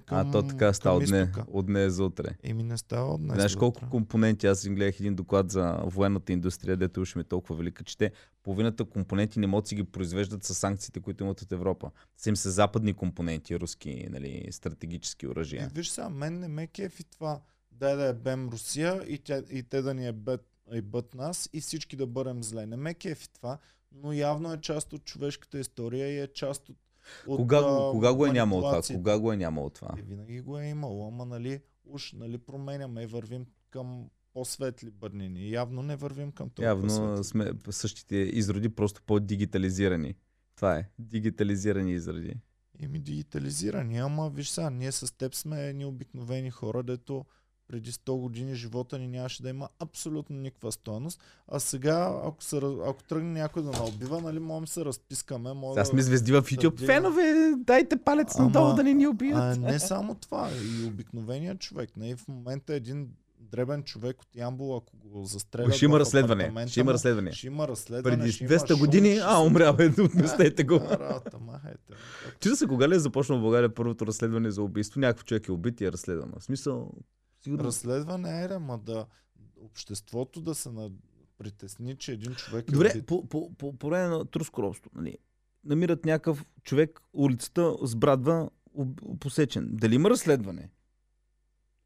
към изтока. А то така става от дне за утре. Еми не става от дне за утре. Знаеш колко компоненти, аз им гледах един доклад за военната индустрия, дето уж ми е толкова велика, че те половината компоненти не могат да си ги произвеждат с санкциите, които имат от Европа. Сем са западни компоненти, руски, нали, стратегически оръжия. Виж сега, мен не ме кефи това да ебем Русия и те да ни ебат нас и всички да бъдем зле. Не ме кефи това. Но явно е част от човешката история и е част от манипулациите. Кога го е нямало това? И винаги го е имало, ама нали променяме и вървим към по-светли бърнини. Явно не вървим към това. Явно сме същите изроди, просто по-дигитализирани. Това е. Дигитализирани изроди. Еми дигитализирани, ама виж сега, ние с теб сме едни обикновени хора, дето преди 100 години живота ни нямаше да има абсолютно никаква стойност. А сега, ако тръгне някой да наубива, нали, можем се разпискаме. Сега сме звезди в YouTube. Да... Фенове, дайте палец надолу да не ни убият. Не само това, и обикновения човек. Не? И в момента един дребен човек от Ямбол, ако го застрелят... Ще има разследване. Ще има разследване. Ще има разследване. Преди 200 години, умрял е, отместете го. Чудо се, кога ли е започнал в България първото разследване за убийство? Някакъв човек е убит и е разследван. В смисъл... Разследване е, ама да обществото да се притесни, че един човек е... Добре, по време на турско робство, нали, намират някакъв човек, улицата сбрадва, посечен. Дали има разследване?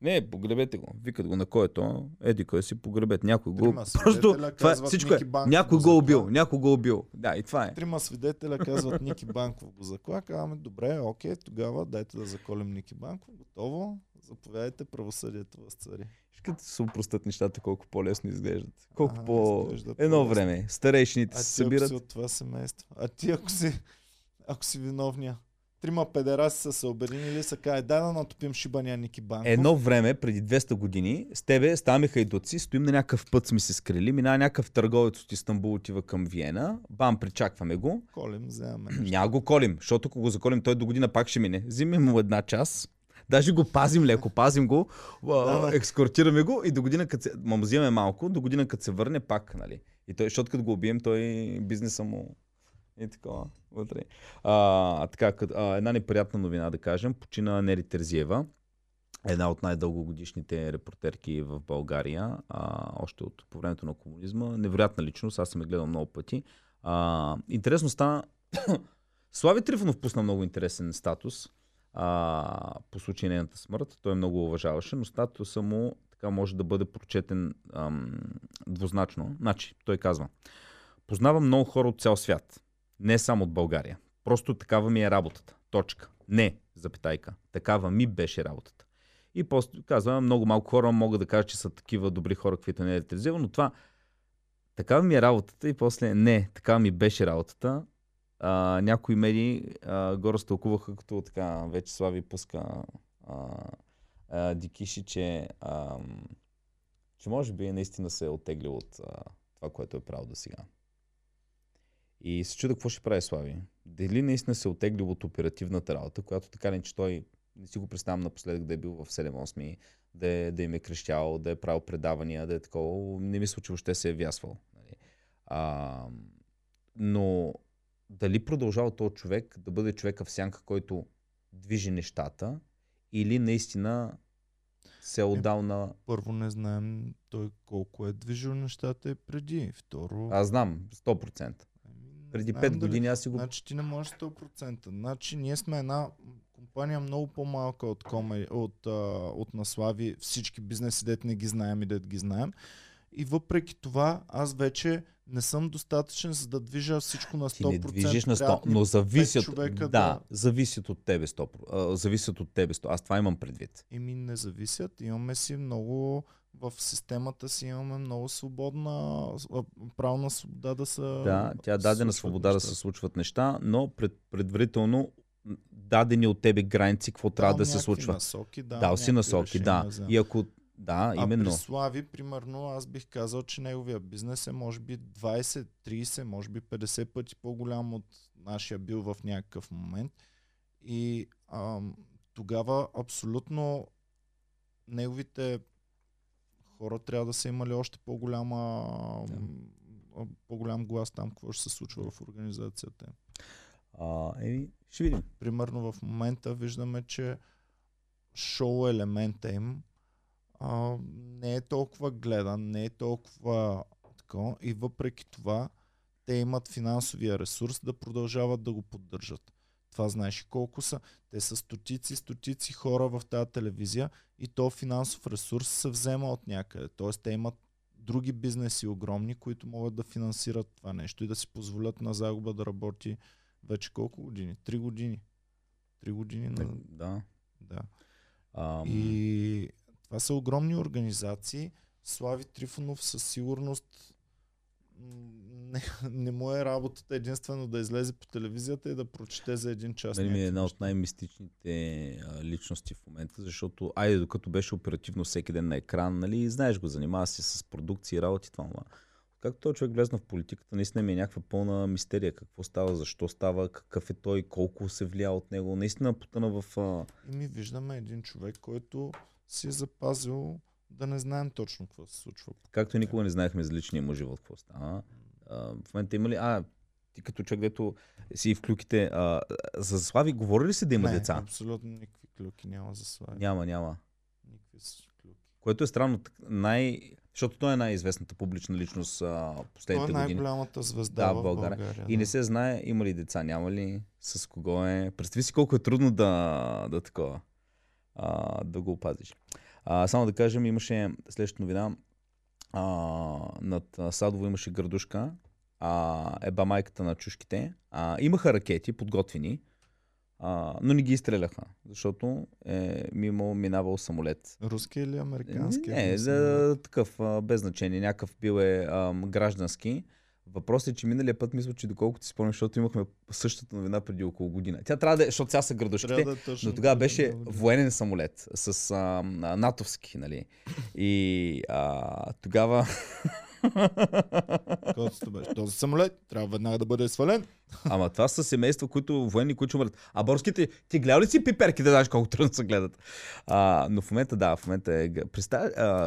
Не, погребете го. Викат го, на кой е то? Еди, кой си погребет? Някой го... Просто това е всичко. Някой го убил, някой го убил. Да, и това е. Трима свидетеля казват Ники Банков го закла. Казваме, добре, окей, тогава дайте да заколем Ники Банков. Готово. Заповядайте, правосъдието възцари. Като се упростат нещата, колко по-лесно изглеждат. Колко по... Едно време старейшините се събират. А ти ако си от това семейство? А ти ако си виновния? Трима педераси са се обединили, са кае, дай да натопим шибания Ники Банков. Едно време, преди 200 години, с тебе ставаме хайдуци, стоим на някакъв път, сме се скрили, минава някакъв търговец от Истанбул, отива към Виена, бам, причакваме го. Колим, вземаме. Няма го колим, защото ако го заколим, той до година пак ще мине. Взимаме му една час. Даже го пазим леко, пазим го, екскортираме го и до година, му взимаме малко, до година като се върне пак, нали. И той, защото като го убием, той бизнеса му и такова вътре. Една неприятна новина да кажем, почина Нери Терзиева, една от най-дългогодишните репортерки в България, още от по времето на комунизма. Невероятна личност, аз съм я гледал много пъти. Интересно стана, Слави Трифонов пусна много интересен статус. По случай нейната смърт. Той много уважаваше, но статуса му така може да бъде прочетен двузначно. Значи, той казва: познавам много хора от цял свят. Не само от България. Просто такава ми е работата. Точка. Не, запитайка. Такава ми беше работата. И после казва, много малко хора мога да кажа, че са такива добри хора, каквито не е Терзиева, но това такава ми е работата и после не, такава ми беше работата. Някои медии го разтълкуваха като така, вече Слави пуска дикиши, че може би наистина се е оттеглил от това, което е правил до сега. И се чуда какво ще прави Слави. Дали наистина се е оттеглил от оперативната работа, която така не, че той, не си го представям напоследък да е бил в 7-8, да им е крещял, да е правил предавания, да е такова. Не мисля, че въобще се е вясвал. Нали? Но дали продължава този човек да бъде човека в сянка, който движи нещата, или наистина се е отдал на... Първо, не знаем той колко е движил нещата и преди. Второ... Аз знам, 100%. Преди 5 години аз си го... Значи ти не можеш 100%. Значи ние сме една компания много по-малка от Наслави, всички бизнеси, дет не ги знаем и дет ги знаем. И въпреки това, аз вече не съм достатъчен, за да движа всичко на 100%. Ти не движиш на 100%, но зависят от тебе 100%. Зависят от тебе 100%. Аз това имам предвид. Еми не зависят. Имаме си много... В системата си имаме много свободна... Правна свобода да се... Да, тя даде на свобода да се случват неща, но предварително дадени от тебе граници, какво трябва да се случва. Насоки, да, дал си насоки, да. И ако... Да, именно. При Слави, примерно, аз бих казал, че неговия бизнес е може би 20, 30, може би 50 пъти по-голям от нашия бил в някакъв момент. И тогава абсолютно неговите хора трябва да са имали още по-голям глас там, какво ще се случва в организацията. Ще видим. Примерно в момента виждаме, че шоу елемента им не е толкова гледан, не е толкова така, и въпреки това те имат финансовия ресурс да продължават да го поддържат. Това знаеш колко са. Те са стотици хора в тази телевизия и то финансов ресурс се взема от някъде. Тоест те имат други бизнеси огромни, които могат да финансират това нещо и да си позволят на загуба да работи вече колко години? 3 години. 3 години на... Да. И... Това са огромни организации. Слави Трифонов със сигурност не му е работата единствено да излезе по телевизията и да прочете за един час. Дали ми е една от най-мистичните личности в момента, защото айде докато беше оперативно всеки ден на екран, нали, знаеш го, занимава се с продукции, работи, това. Както този човек влезна в политиката, наистина ми е някаква пълна мистерия. Какво става, защо става, какъв е той, колко се влия от него. Наистина потъна в... И ми виждаме един човек, който си е запазил да не знаем точно какво се случва. Както и никога не знаехме за личния му живот какво става. В момента има ли... ти като човек, дето си в клюките... За Слави говори ли си да има деца? Не, абсолютно никакви клюки няма за Слави. Няма. Никакви клюки. Което е странно. Защото той е най-известната публична личност последните години. Той е най-голямата звезда в България. И не се знае има ли деца, няма ли, с кого е. Представи си колко е трудно да го опазиш. Само да кажем, имаше следващата новина. Над Садово имаше градушка, еба майката на чушките. Имаха ракети, подготвени, но не ги изстреляха, защото минавал самолет. Руски или американски? Не, за такъв, без значение. Някакъв бил граждански. Въпрос е, че миналия път мисля, че доколкото си спомням, защото имахме същата новина преди около година. Тя трябва да е, защото сега са градушките, но тогава беше военен самолет с натовски, нали. И тогава... Този самолет трябва веднага да бъде свален. Ама това са семейства, военни, които умрат. А българските, ти гледал ли си пиперки, да знаеш колко трудно се гледат? Но в момента да,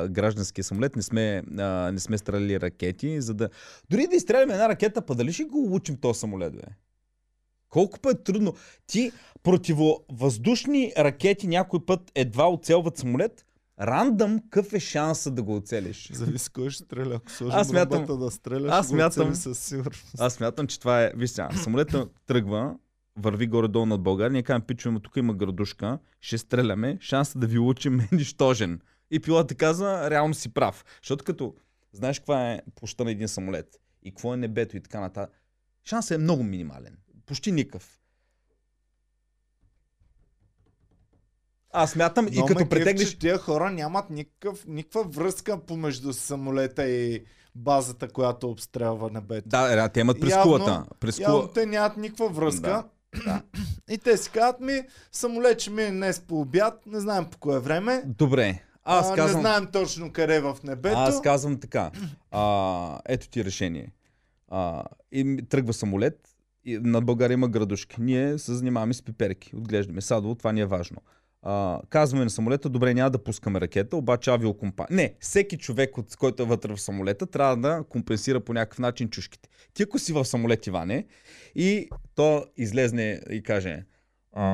гражданския самолет, не сме стреляли ракети, за да... Дори да изстреляме една ракета, па дали ще го улучим този самолет, бе? Колко път е трудно. Ти противовъздушни ракети някой път едва оцелват самолет. Рандъм, какъв е шанса да го оцелиш? Зависи кой ще стреля. Ако сложим ръбата да стреляш, го оцели със сигурност. Аз смятам, че това е... Виж сега, самолетът тръгва, върви горе-долу над България, ние казваме, пичове, тук има градушка, ще стреляме, шанса да ви улучим е нищожен. И пилотът казва, реално си прав. Защото като знаеш каква е площта на един самолет и какво е небето и така нататък, шансът е много минимален. Почти никакъв. Аз смятам, но и като претеглиш... Че тия хора нямат никаква връзка помежду самолета и базата, която обстрелва небето. Да, те имат прескулата. Явно те нямат никаква връзка. Да. И те си казват, самолет ще мине днес по обяд, не знаем по кое време. Добре. Аз казвам... Не знаем точно къде в небето. Аз казвам така. Ето ти решение. И тръгва самолет. И над България има градушки. Ние се занимаваме с пиперки. Отглеждаме Садово, това ни е важно. Казваме на самолета, добре, няма да пускаме ракета, обаче авиокомпания. Не, всеки човек, който е вътре в самолета, трябва да компенсира по някакъв начин чушките. Ти ако си в самолет, Иване, и то излезне и каже: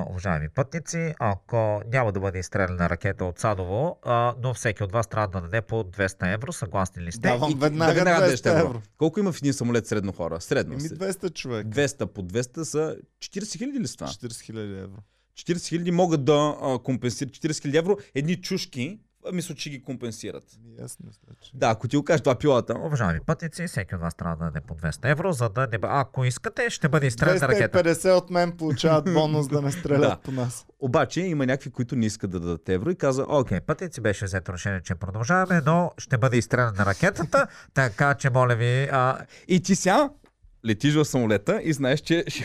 уважаеми пътници, ако няма да бъде изстреляна ракета от Садово, но всеки от вас трябва да даде по 200 евро, съгласни ли сте? Давам веднага 200 евро. Колко има в един самолет средно хора? Средно. 200 човек. 200 по 200 са 40 хиляди ли са? 40 хиляди евро. 40 хиляди могат да компенсират. 40 хиляди евро, едни чушки, мисля, че ги компенсират. Ясно, значи. Да, ако ти го кажеш това пилота. Уважаеми пътници, всеки от вас трябва да даде по 200 евро, за да не... Ако искате, ще бъде изстреляна ракета. 250 от мен получават бонус да не стрелят по нас. Обаче има някакви, които не искат да дадат евро и каза, окей, пътници, беше взето решение, че продължаваме, но ще бъде изстреляна ракетата, така че моля ви... И ти сега... Летиш в самолета и знаеш, че ще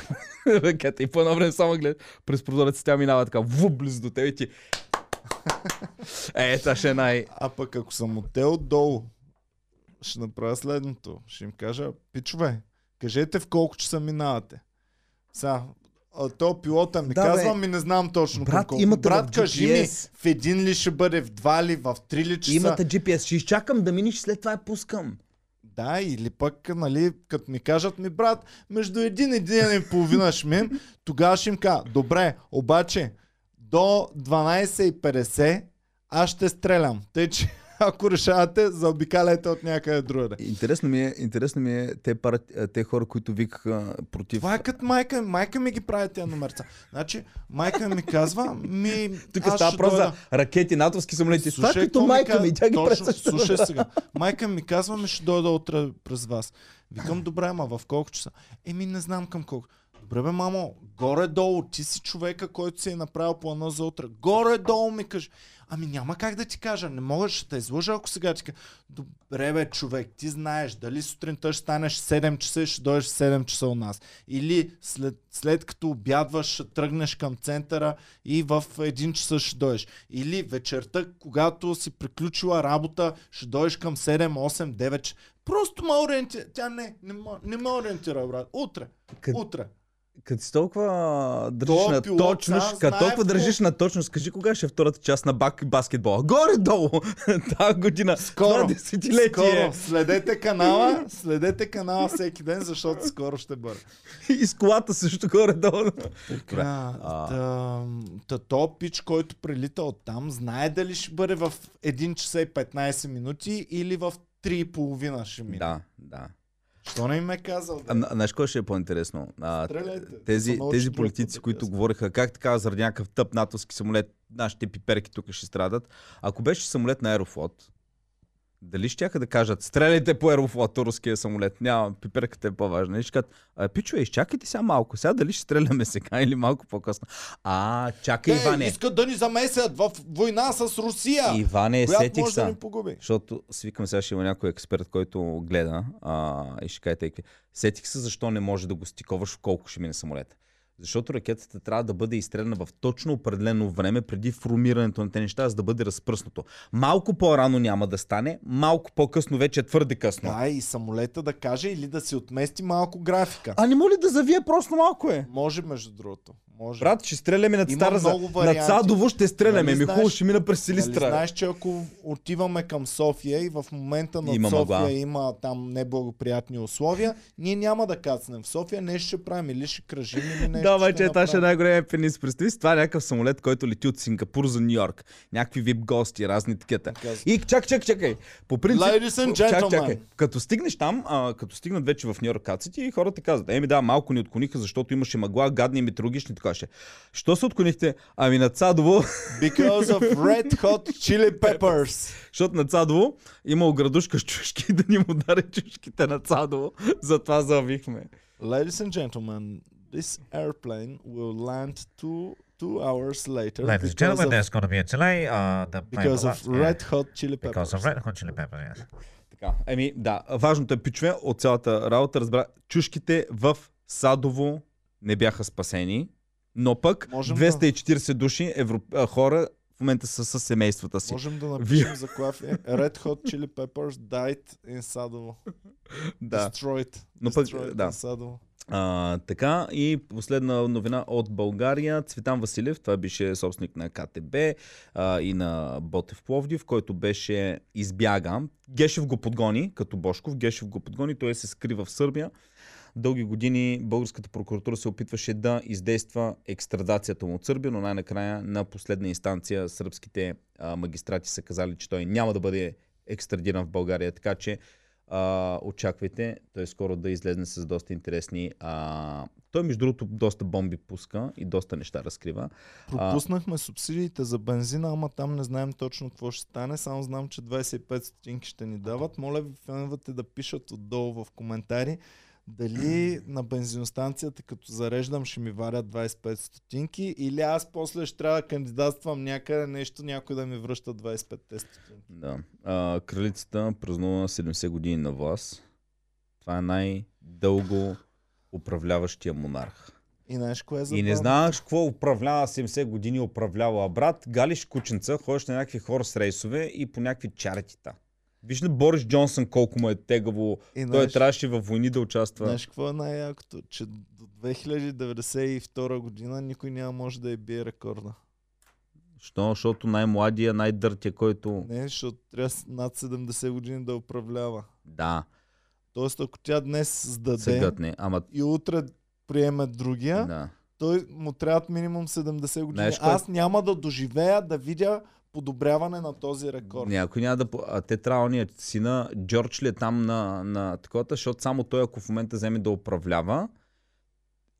има ракета. И по едно време само гледаш през прозореца, тя минава така близо до теб и ти... това ще е най... А пък ако съм от те отдолу, ще направя следното. Ще им кажа, пичове, кажете в колко часа минавате. Сега, то пилота ми казва, не знам точно колко. Брат, кажи ми, в един ли ще бъде, в два ли, в три ли часа. Имате GPS, ще изчакам да миниш, след това я пускам. Да, или пък, нали, като ми кажат брат, между един и половина шмим, тогава ще им кажа, добре, обаче, до 12:50 аз ще стрелям. Тъй, че ако решавате, заобикаляйте от някъде другаде. Интересно ми е те хора, които викаха против... Това е като майка ми ги прави тия номерца. Значи, майка ми казва, тук става просто за ракети, натовски самолети. Това като майка ми, тя ги прави. Слушай сега, майка ми казва, ще дойда утре през вас. Викам, добре, ама в колко часа? Не знам към колко. Добре бе, мамо, горе-долу, ти си човека, който си е направил плана за утре. Горе-долу ми кажа. Ами няма как да ти кажа, не мога, ще те излъжа, ако сега ти кажа. Добре бе, човек, ти знаеш, дали сутринта ще станеш 7 часа и ще дойдеш 7 часа у нас. Или след като обядваш, ще тръгнеш към центъра и в 1 часа ще дойдеш. Или вечерта, когато си приключила работа, ще дойдеш към 7, 8, 9 часа. Просто ма ориентира. Тя не ма ориентира, брат. Утре. Като си толкова държиш на точност, кажи кога ще е втората част на баскетбола. Горе-долу! Тази година, скоро, десетилетие. Следете канала всеки ден, защото скоро ще бъде. И с колата също горе-долу. Тато пич, който прилита оттам, знае дали ще бъде в 1 часа и 15 минути или в 3:30 ще мине. Да. Що не им е казал? Знаеш кой ще е по-интересно? Тези политици, които говориха как така заради някакъв тъп натовски самолет, нашите пиперки тук ще страдат. Ако беше самолет на Аерофлот, дали щяха да кажат стреляйте по Аерофлот, руския самолет, няма, пиперката е по-важна. И ще кажат, пичове, изчакайте сега малко, сега дали ще стреляме сега или малко по-късно. Чакай, Иване. Те искат да ни замесят в война с Русия, Иване, която може да ни погуби. Защото свикам, сега ще има някой експерт, който гледа и ще каже тейкви. Сетих се защо не може да го стиковаш в колко ще мине самолет. Защото ракетата трябва да бъде изстреляна в точно определено време преди формирането на тези неща, за да бъде разпръснато. Малко по-рано няма да стане, малко по-късно вече е твърде късно. Да, и самолета да каже или да си отмести малко графика. Не може ли да завие просто малко е? Може, между другото. Може. Брат, ще стреляме над Староза, над Садово ще стреляме, Михол ще мина през Силистра. Знаеш, че ако отиваме към София и в момента над София има там неблагоприятни условия, ние няма да кацнем в София, нещо ще правим или ще кръжим или нещо. Да, вече това ще е най-големия пенис. Представи си, това е някакъв самолет, който лети от Сингапур за Нью Йорк. Някакви вип гости, разни такета. И чакай. По принцип, чакай. Като стигнеш там, като стигнат вече в Нью Йорк каците и хората казват: да, малко ни отклониха, защото имаше мъгла, гадни метеорологични. Що се отклонихте? На Цадово... Because of red hot chili peppers. Защото на Цадово имало градушка с чушки, да ни му дари чушките на Цадово. Затова завихме. Ladies and gentlemen, this airplane will land two hours later. Ladies and gentlemen, there's going to be a delay. Because of red hot chili peppers. Because of red hot chili peppers, yes. Да, важното е, пичове, от цялата работа разбра. Чушките в Садово не бяха спасени. Но пък 240 души хора в момента са със семействата си. Можем да напишем заглавие. Red Hot Chili Peppers died in Садово. Destroyed in Садово. Така, и последна новина от България. Цветан Василев, това беше собственик на КТБ и на Ботев Пловдив, който беше избяган. Гешев го подгони, като Бошков. Той се скри в Сърбия. Дълги години българската прокуратура се опитваше да издейства екстрадацията му от Сърбия, но най-накрая на последна инстанция сръбските магистрати са казали, че той няма да бъде екстрадиран в България, така че очаквайте той скоро да излезне с доста интересни... Той между другото доста бомби пуска и доста неща разкрива. Пропуснахме субсидиите за бензина, ама там не знаем точно какво ще стане. Само знам, че 25 стотинки ще ни дават. Моля ви, феновете, да пишат отдолу в коментари дали на бензиностанцията, като зареждам, ще ми варят 25 стотинки или аз после ще трябва да кандидатствам някъде нещо, някой да ми връща 25 стотинки. Да. Кралицата празнува 70 години на власт. Това е най-дълго управляващия монарх. И не знаеш какво управлява, 70 години управлява, брат. Галиш кученца, ходиш на някакви хора с рейсове и по някакви чаритита. Виж ли Борис Джонсън колко му е тегаво, той трябваше във войни да участва. Знаеш какво е най-якото? Че до 2092 година никой няма може да я бие рекорда. Що? Защото най-младия, най-дъртия, който... Не, защото трябва над 70 години да управлява. Да. Тоест ако тя днес сдаде и утре приеме другия, той му трябват минимум 70 години. Знаеш, аз няма да доживея да видя подобряване на този рекорд. Някой няма да... те трябва ония сина Джордж ли е там на такова, защото само той, ако в момента вземе да управлява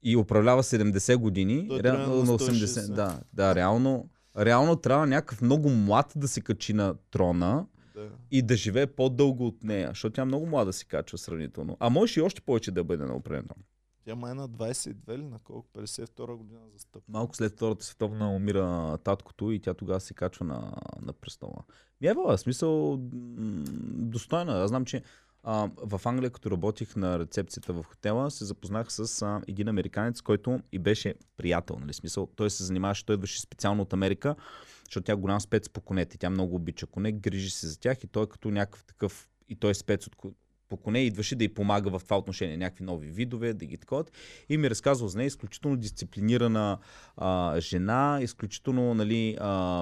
и управлява 70 години, реално на 80... Да, реално трябва някакъв много млад да се качи на трона и да живее по-дълго от нея, защото тя много млада се качва сравнително. А може и още повече да бъде на управлението. Тя май на 22 ли на колко? 52 година застъпва. Малко след Втората световна умира таткото и тя тогава се качва на престола. Ева, смисъл достойна. Аз знам, че в Англия, като работих на рецепцията в хотела, се запознах с един американец, който и беше приятел. Нали? Смисъл, той се занимаваше, той идваше специално от Америка, защото тя голям спец по конете. Тя много обича коне, грижи се за тях и той като някакъв такъв, и той е спец от по коне, идваше да й помага в това отношение, някакви нови видове, да ги такова. И ми разказвал за нея, изключително дисциплинирана жена, изключително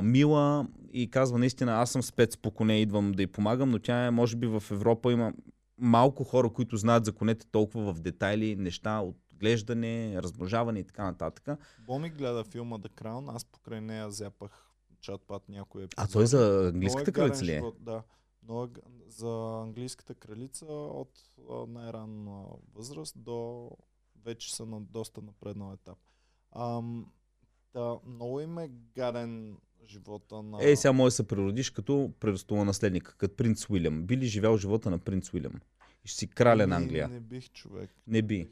мила, и казва наистина, аз съм спец по коне, идвам да й помагам, но тя може би в Европа има малко хора, които знаят за конете толкова в детайли, неща от глеждане, размножаване и така нататък. Боми гледа филма The Crown, аз покрай нея зяпах чат-пат някой епизод. А той за английската кралица ли е? Да. Но за английската кралица от най-ранна възраст до вече са на доста напреднал етап. Много им е гаден живота на... Ей, сега може да се природиш като престола наследника, като принц Уилям. Би ли живял живота на принц Уилям? И ще си краля на Англия. Не бих, човек. Не бих.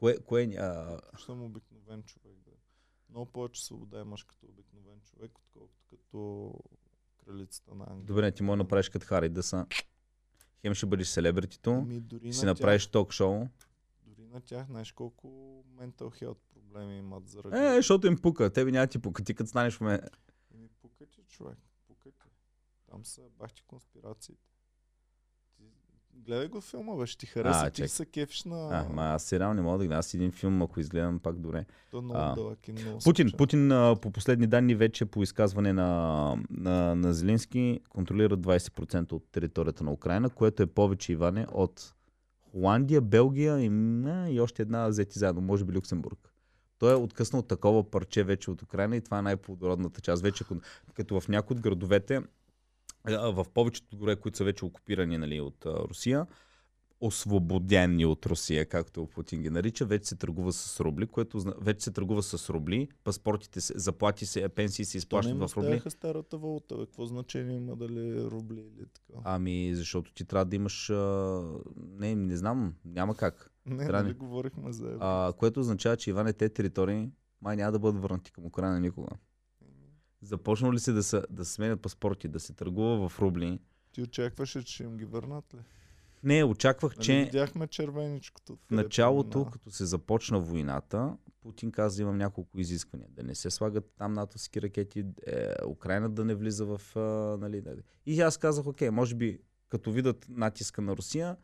Ще съм обикновен човек. Да. Много повече свобода имаш като обикновен човек, отколкото като... на Англия. Добре, ти може да направиш като Хари, да са... Хем ще бъдеш селебритито, си направиш ток-шоу. Дори на тях, знаеш колко mental health проблеми имат заради... защото им пука, тебе няма ти пука, ти като станеш в мен... Ми пука ти, човек, пука ти. Там са бахти конспирациите. Гледай го филма, бе, ще ти хареса, ти са кефиш на... Аз сериал не мога да гледам, аз един филм, ако изгледам пак добре. То е много дълъг и много случайно. Путин по последни данни вече по изказване на Зелински контролира 20% от територията на Украина, което е повече, Иване, от Холандия, Белгия и още една взети заедно, може би Люксембург. Той е откъснал такова парче вече от Украина и това е най-плодородната част. Вече като в някои от градовете, в повечето градове, които са вече окупирани от Русия, освободени от Русия, както Путин ги нарича, вече се търгува с рубли, паспортите се, заплати се, пенсии се изплащат в рубли. Това не им оставяха старата валута, бе. Какво значение има дали рубли или така? Ами, защото ти трябва да имаш... Не знам, няма как. Не говорихме за евро. Което означава, че, Иване, те територии май няма да бъдат върнати към Украина никога. Започнал ли се да сменят паспорти, да се търгува в рубли? Ти очакваше, че им ги върнат ли? Не, очаквах, че... Видяхме червеничкото. В началото, като се започна войната, Путин каза, имам няколко изисквания. Да не се слагат там натовски ракети, Украина да не влиза в... И аз казах, окей, може би, като видят натиска на Русия,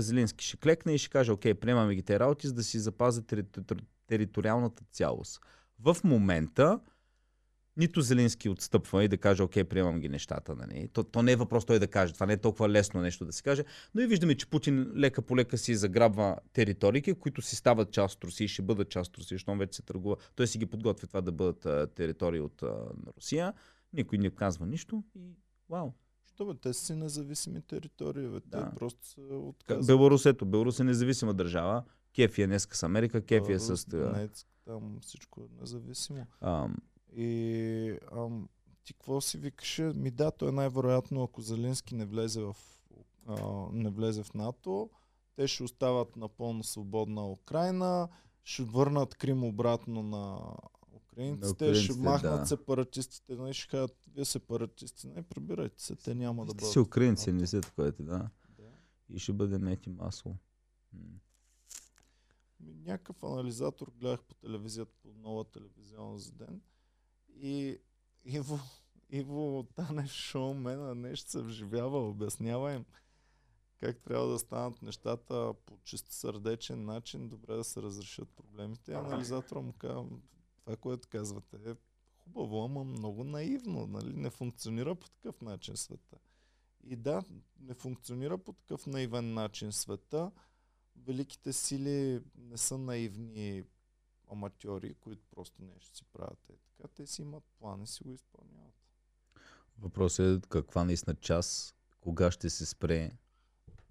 Зелински ще клекне и ще каже, окей, приемаме ги те работи, за да си запазят териториалната цялост. В момента нито Зелински отстъпва и да каже, окей, приемам ги нещата. Нали? То не е въпрос той да каже, това не е толкова лесно нещо да се каже, но и виждаме, че Путин лека по лека си заграбва територии, които си стават част от Русия, ще бъдат част от Русия, щом вече се търгува. Той си ги подготвя това да бъдат територии от Русия, никой не казва нищо и вау. Те са си независими територии, бе. Да. Те просто се отказват. Беларус е независима държава, Кефия днеска с Америка, Кефия с... Донецк, там всичко е независимо. И ти какво си викаше? То е най-вероятно, ако Зелински не влезе в НАТО, те ще остават напълно свободна Украина, ще върнат Крим обратно на украинците, ще махнат сепаратистите, и ще кажат, вие сепаратисти, не прибирайте се, те няма да бъдат. Те си украинци, не си такова, да. И ще бъде мети масло. Някакъв анализатор гледах по телевизията, по Нова телевизионна за ден. И Иво Танев шоумена нещо се вживява, обяснява им как трябва да станат нещата по чисто сърдечен начин, добре да се разрешат проблемите. Анализатора му казва, това, което казвате е хубаво, ама много наивно, нали? Не функционира по такъв начин света. И да, не функционира по такъв наивен начин света. Великите сили не са наивни аматьори, които просто нещо си правят. Те си имат план и си го изпълняват. Въпросът е каква наистина час, кога ще се спре.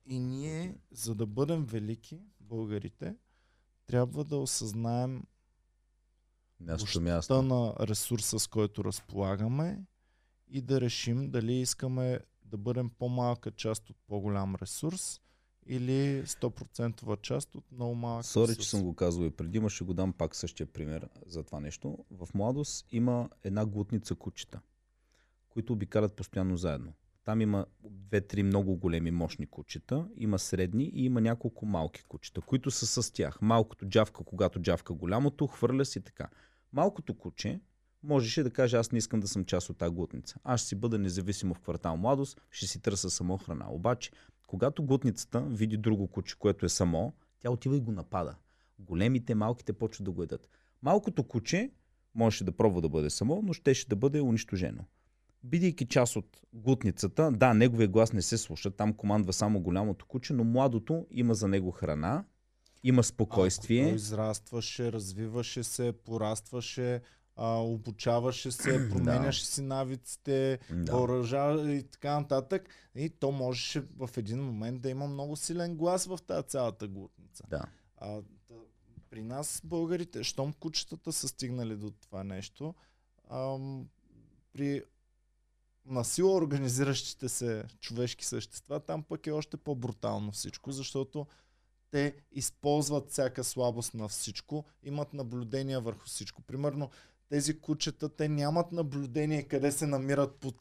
И ние, за да бъдем велики, българите, трябва да осъзнаем мощта на ресурса, с който разполагаме, и да решим дали искаме да бъдем по-малка част от по-голям ресурс или 100% част от много малък... Сори, че съм го казвал и преди, ще го дам пак същия пример за това нещо. В младост има една глутница кучета, които обикалят постоянно заедно. Там има 2-3 много големи мощни кучета, има средни и има няколко малки кучета, които са с тях. Малкото джавка, когато джавка голямото, хвърля си така. Малкото куче можеше да каже, аз не искам да съм част от тази глутница. Аз ще си бъда независимо в квартал младост, ще си търся само храна. Обаче, когато глутницата види друго куче, което е само, тя отива и го напада. Големите, малките почват да го едат. Малкото куче можеше да пробва да бъде само, но щеше да бъде унищожено. Бидейки част от глутницата, да, неговия глас не се слуша, там командва само голямото куче, но младото има за него храна, има спокойствие. Ако израстваше, развиваше се, порастваше, обучаваше се, променяше си навиците, въоръжаваше и така нататък. И то можеше в един момент да има много силен глас в тази цялата глутница. Да. При нас, българите, щом кучетата са стигнали до това нещо, при насила организиращите се човешки същества, там пък е още по-брутално всичко, защото те използват всяка слабост на всичко, имат наблюдение върху всичко. Примерно тези кучета, те нямат наблюдение къде се намират по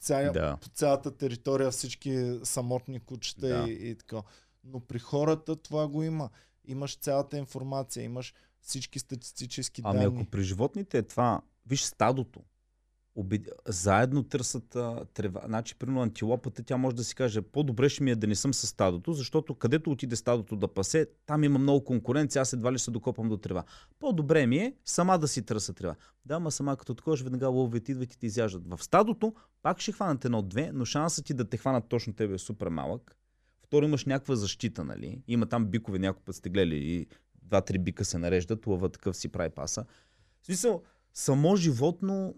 цялата територия всички самотни кучета и така. Но при хората това го има. Имаш цялата информация, имаш всички статистически данни. Ами ако при животните е това, виж стадото, заедно търсят трева. Значи, примерно антилопата, тя може да си каже, по-добре ще ми е да не съм със стадото, защото където отиде стадото да пасе, там има много конкуренция, аз едва ли се докопам до трева. По-добре ми е сама да си търся трева. Да, ама сама като откош веднага ловят, идват и те изяждат. В стадото пак ще хванат едно-две, но шансът ти да те хванат точно тебе е супер малък. Второ, имаш някаква защита, нали? Има там бикове, някой път сте гледали и 2-3 бика се нареждат, лъва такъв си прави паса. В смисъл, само животно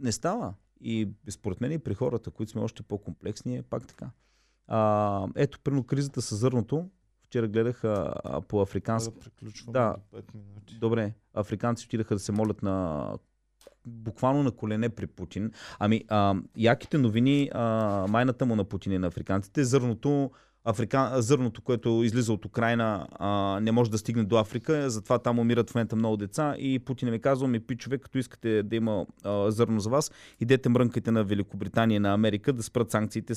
не става. И според мен и при хората, които сме още по-комплексни, е пак така. Ето, примерно кризата със зърното. Вчера гледах по африкански... Да, добре. Африканци отидаха да се молят на... буквално на колене при Путин. Ами, яките новини, майната му на Путин и на африканците. Зърното, което излиза от Украина, не може да стигне до Африка, затова там умират в момента много деца и Путин ми казва, пичове, като искате да има зърно за вас, идете мрънкайте на Великобритания и на Америка да спрат санкциите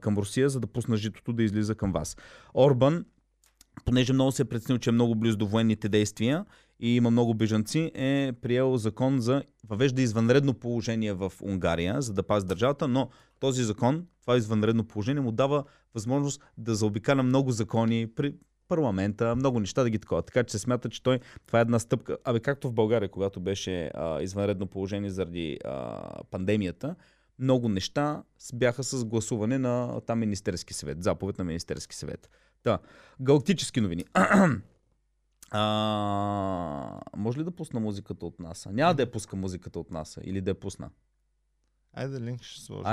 към Русия, за да пусна житото да излиза към вас. Орбан, понеже много се е преценил, че е много близо до военните действия и има много бежанци, е приел закон за въвежда извънредно положение в Унгария, за да пази държавата, но този закон, това извънредно положение, му дава възможност да заобикаля много закони при парламента, много неща да ги такова. Така че се смята, че това е една стъпка. Както в България, когато беше извънредно положение заради пандемията, много неща бяха с гласуване на там Министерски съвет, заповед на Министерски съвет. Да. Галактически новини. Може ли да пусна музиката от НАСА? Няма да я пуска музиката от НАСА или да я пусна. Айде линк ще сложим.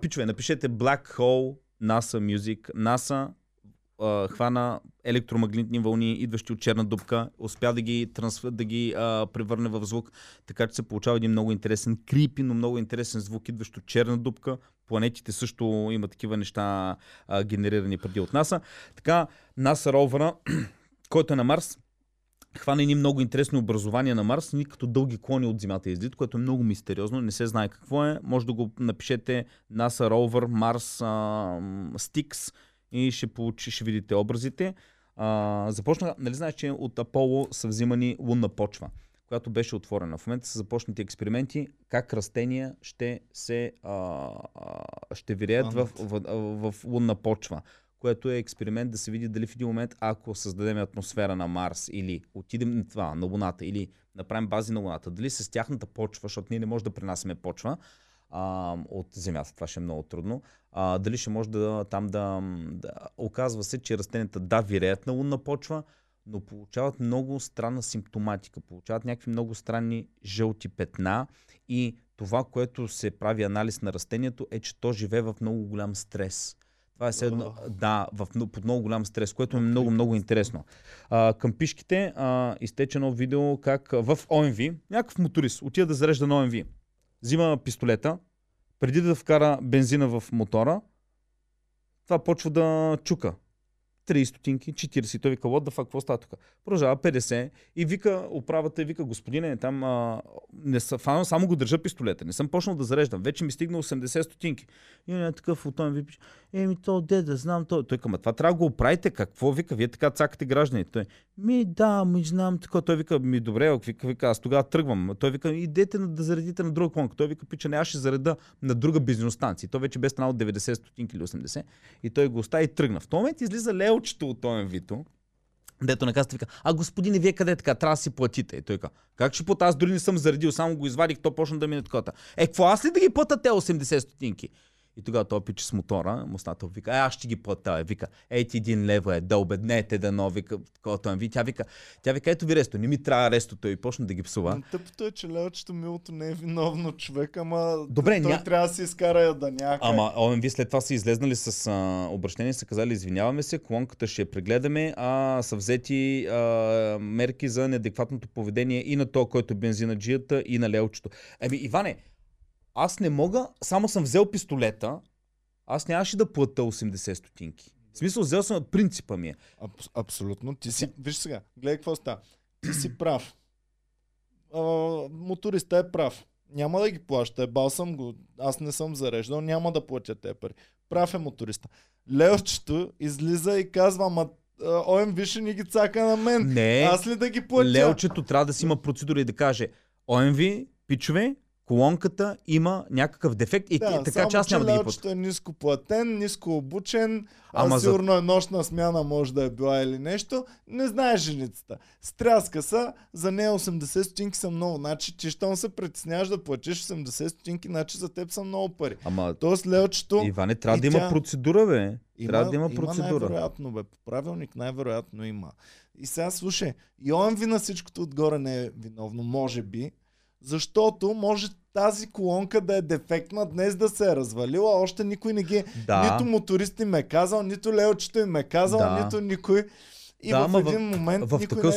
Пичове, напишете Black Hole NASA Music. NASA хвана електромагнитни вълни, идващи от черна дупка, успя да ги превърне в звук, така че се получава един много интересен крипи, но много интересен звук, идващ от черна дупка. Планетите също има такива неща, генерирани преди от НАСА. Така, НАСА ровъра, който е на Марс, хвана едни много интересни образования на Марс, ни като дълги клони от Земята излизат, което е много мистериозно, не се знае какво е. Може да го напишете NASA Rover, Mars Sticks и ще видите образите. Започнаха, нали знаеш, че от Аполо са взимани лунна почва, която беше отворена. В момента са започнати експерименти как растения ще виреят в лунна почва, което е експеримент да се види дали в един момент, ако създадем атмосфера на Марс или отидем на Луната или направим бази на Луната, дали с тяхната почва, защото ние не можем да пренасяме почва от Земята, това ще е много трудно, дали ще може оказва се, че растенията виреят на лунна почва, но получават много странна симптоматика, получават някакви много странни жълти петна и това, което се прави анализ на растението е, че то живее в много голям стрес. Това е седно, под много голям стрес, което е много, много интересно. Към пишките изтече едно видео как в ОМВ, някакъв моторист отида да зарежда на ОМВ, взима пистолета, преди да вкара бензина в мотора, това почва да чука. 30 стотинки, 40, той вика, what the fuck, какво става тук? Продължава 50 и вика, управата и вика, господине, там не са, само го държа пистолета, не съм почнал да зареждам, вече ми стигна 80 стотинки. И не е такъв от този випиш, еми то де да знам, той към, това трябва да го оправите, какво вика, вие така цакате гражданите. Той, ми да, ми знам така, той вика, ми добре, вика, аз тогава тръгвам, той вика, идете да заредите на друга клонка, той вика, пича, не, аз ще зареда на друга бизнес станция, той вече бе станал 90 стотинки или 80 и той го остави и тръгна. В този момент излиза Леочето от този Вито, дето на каста вика, а господине, вие къде така, трябва да си платите. И той ка, как ще плата, аз дори не съм заредил, само го извадих, то почна да мине такова. Какво аз ли да ги плата те 80 стотинки? И тогава той пиче с мотора, мустата вика, аз ще ги плата, вика, ейти 1 лева е, да обеднете дано, вика, който ви. Тя вика, ето ви ресто, не ми трябва рестото и почна да ги псува. Тъпто е, че Леочето милото не е виновно човек, ама добре, той трябва да се изкара да някак. Ама ОМВ след това са излезнали с обращение, са казали, извиняваме се, колонката ще я прегледаме, а са взети мерки за неадекватното поведение и на то, който бензинаджията, и на Леочето. Еми, Иване, аз не мога, само съм взел пистолета, аз нямаше да плата 80 стотинки. В смисъл, взел съм от принципа ми. Абсолютно. Ти си, виж сега, гледай какво става. Ти си прав. Моториста е прав. Няма да ги плаща, ебал съм го, аз не съм зареждал, няма да платя те пари. Прав е моториста. Левчето излиза и казва, ама ОМВ ще ни ги цака на мен. Не, аз ли да ги платя? Левчето трябва да си има процедура и да каже, ОМВ, пичове, колонката има някакъв дефект и да, така че аз няма да ги платя. Е ниско платен, ниско обучен, сигурно е нощна смяна може да е била или нещо. Не знаеш женицата. Стряска са, за нея 80 стотинки са много. Значи ти щом се притесняваш да платиш 80 стотинки, значи за теб са много пари. Ама, тоест Леочето... Иване, трябва да има процедура, бе. Трябва да има процедура. Има най-вероятно, бе. По правилник най-вероятно има. И сега слушай, и ОМВ на всичкото отгоре не е виновно, може би, защото може тази колонка да е дефектна, днес да се е развалила, още никой не ги... Да. Нито моторист им е казал, нито Леочето им е казал, да. Нито никой... И да, в един момент в такъв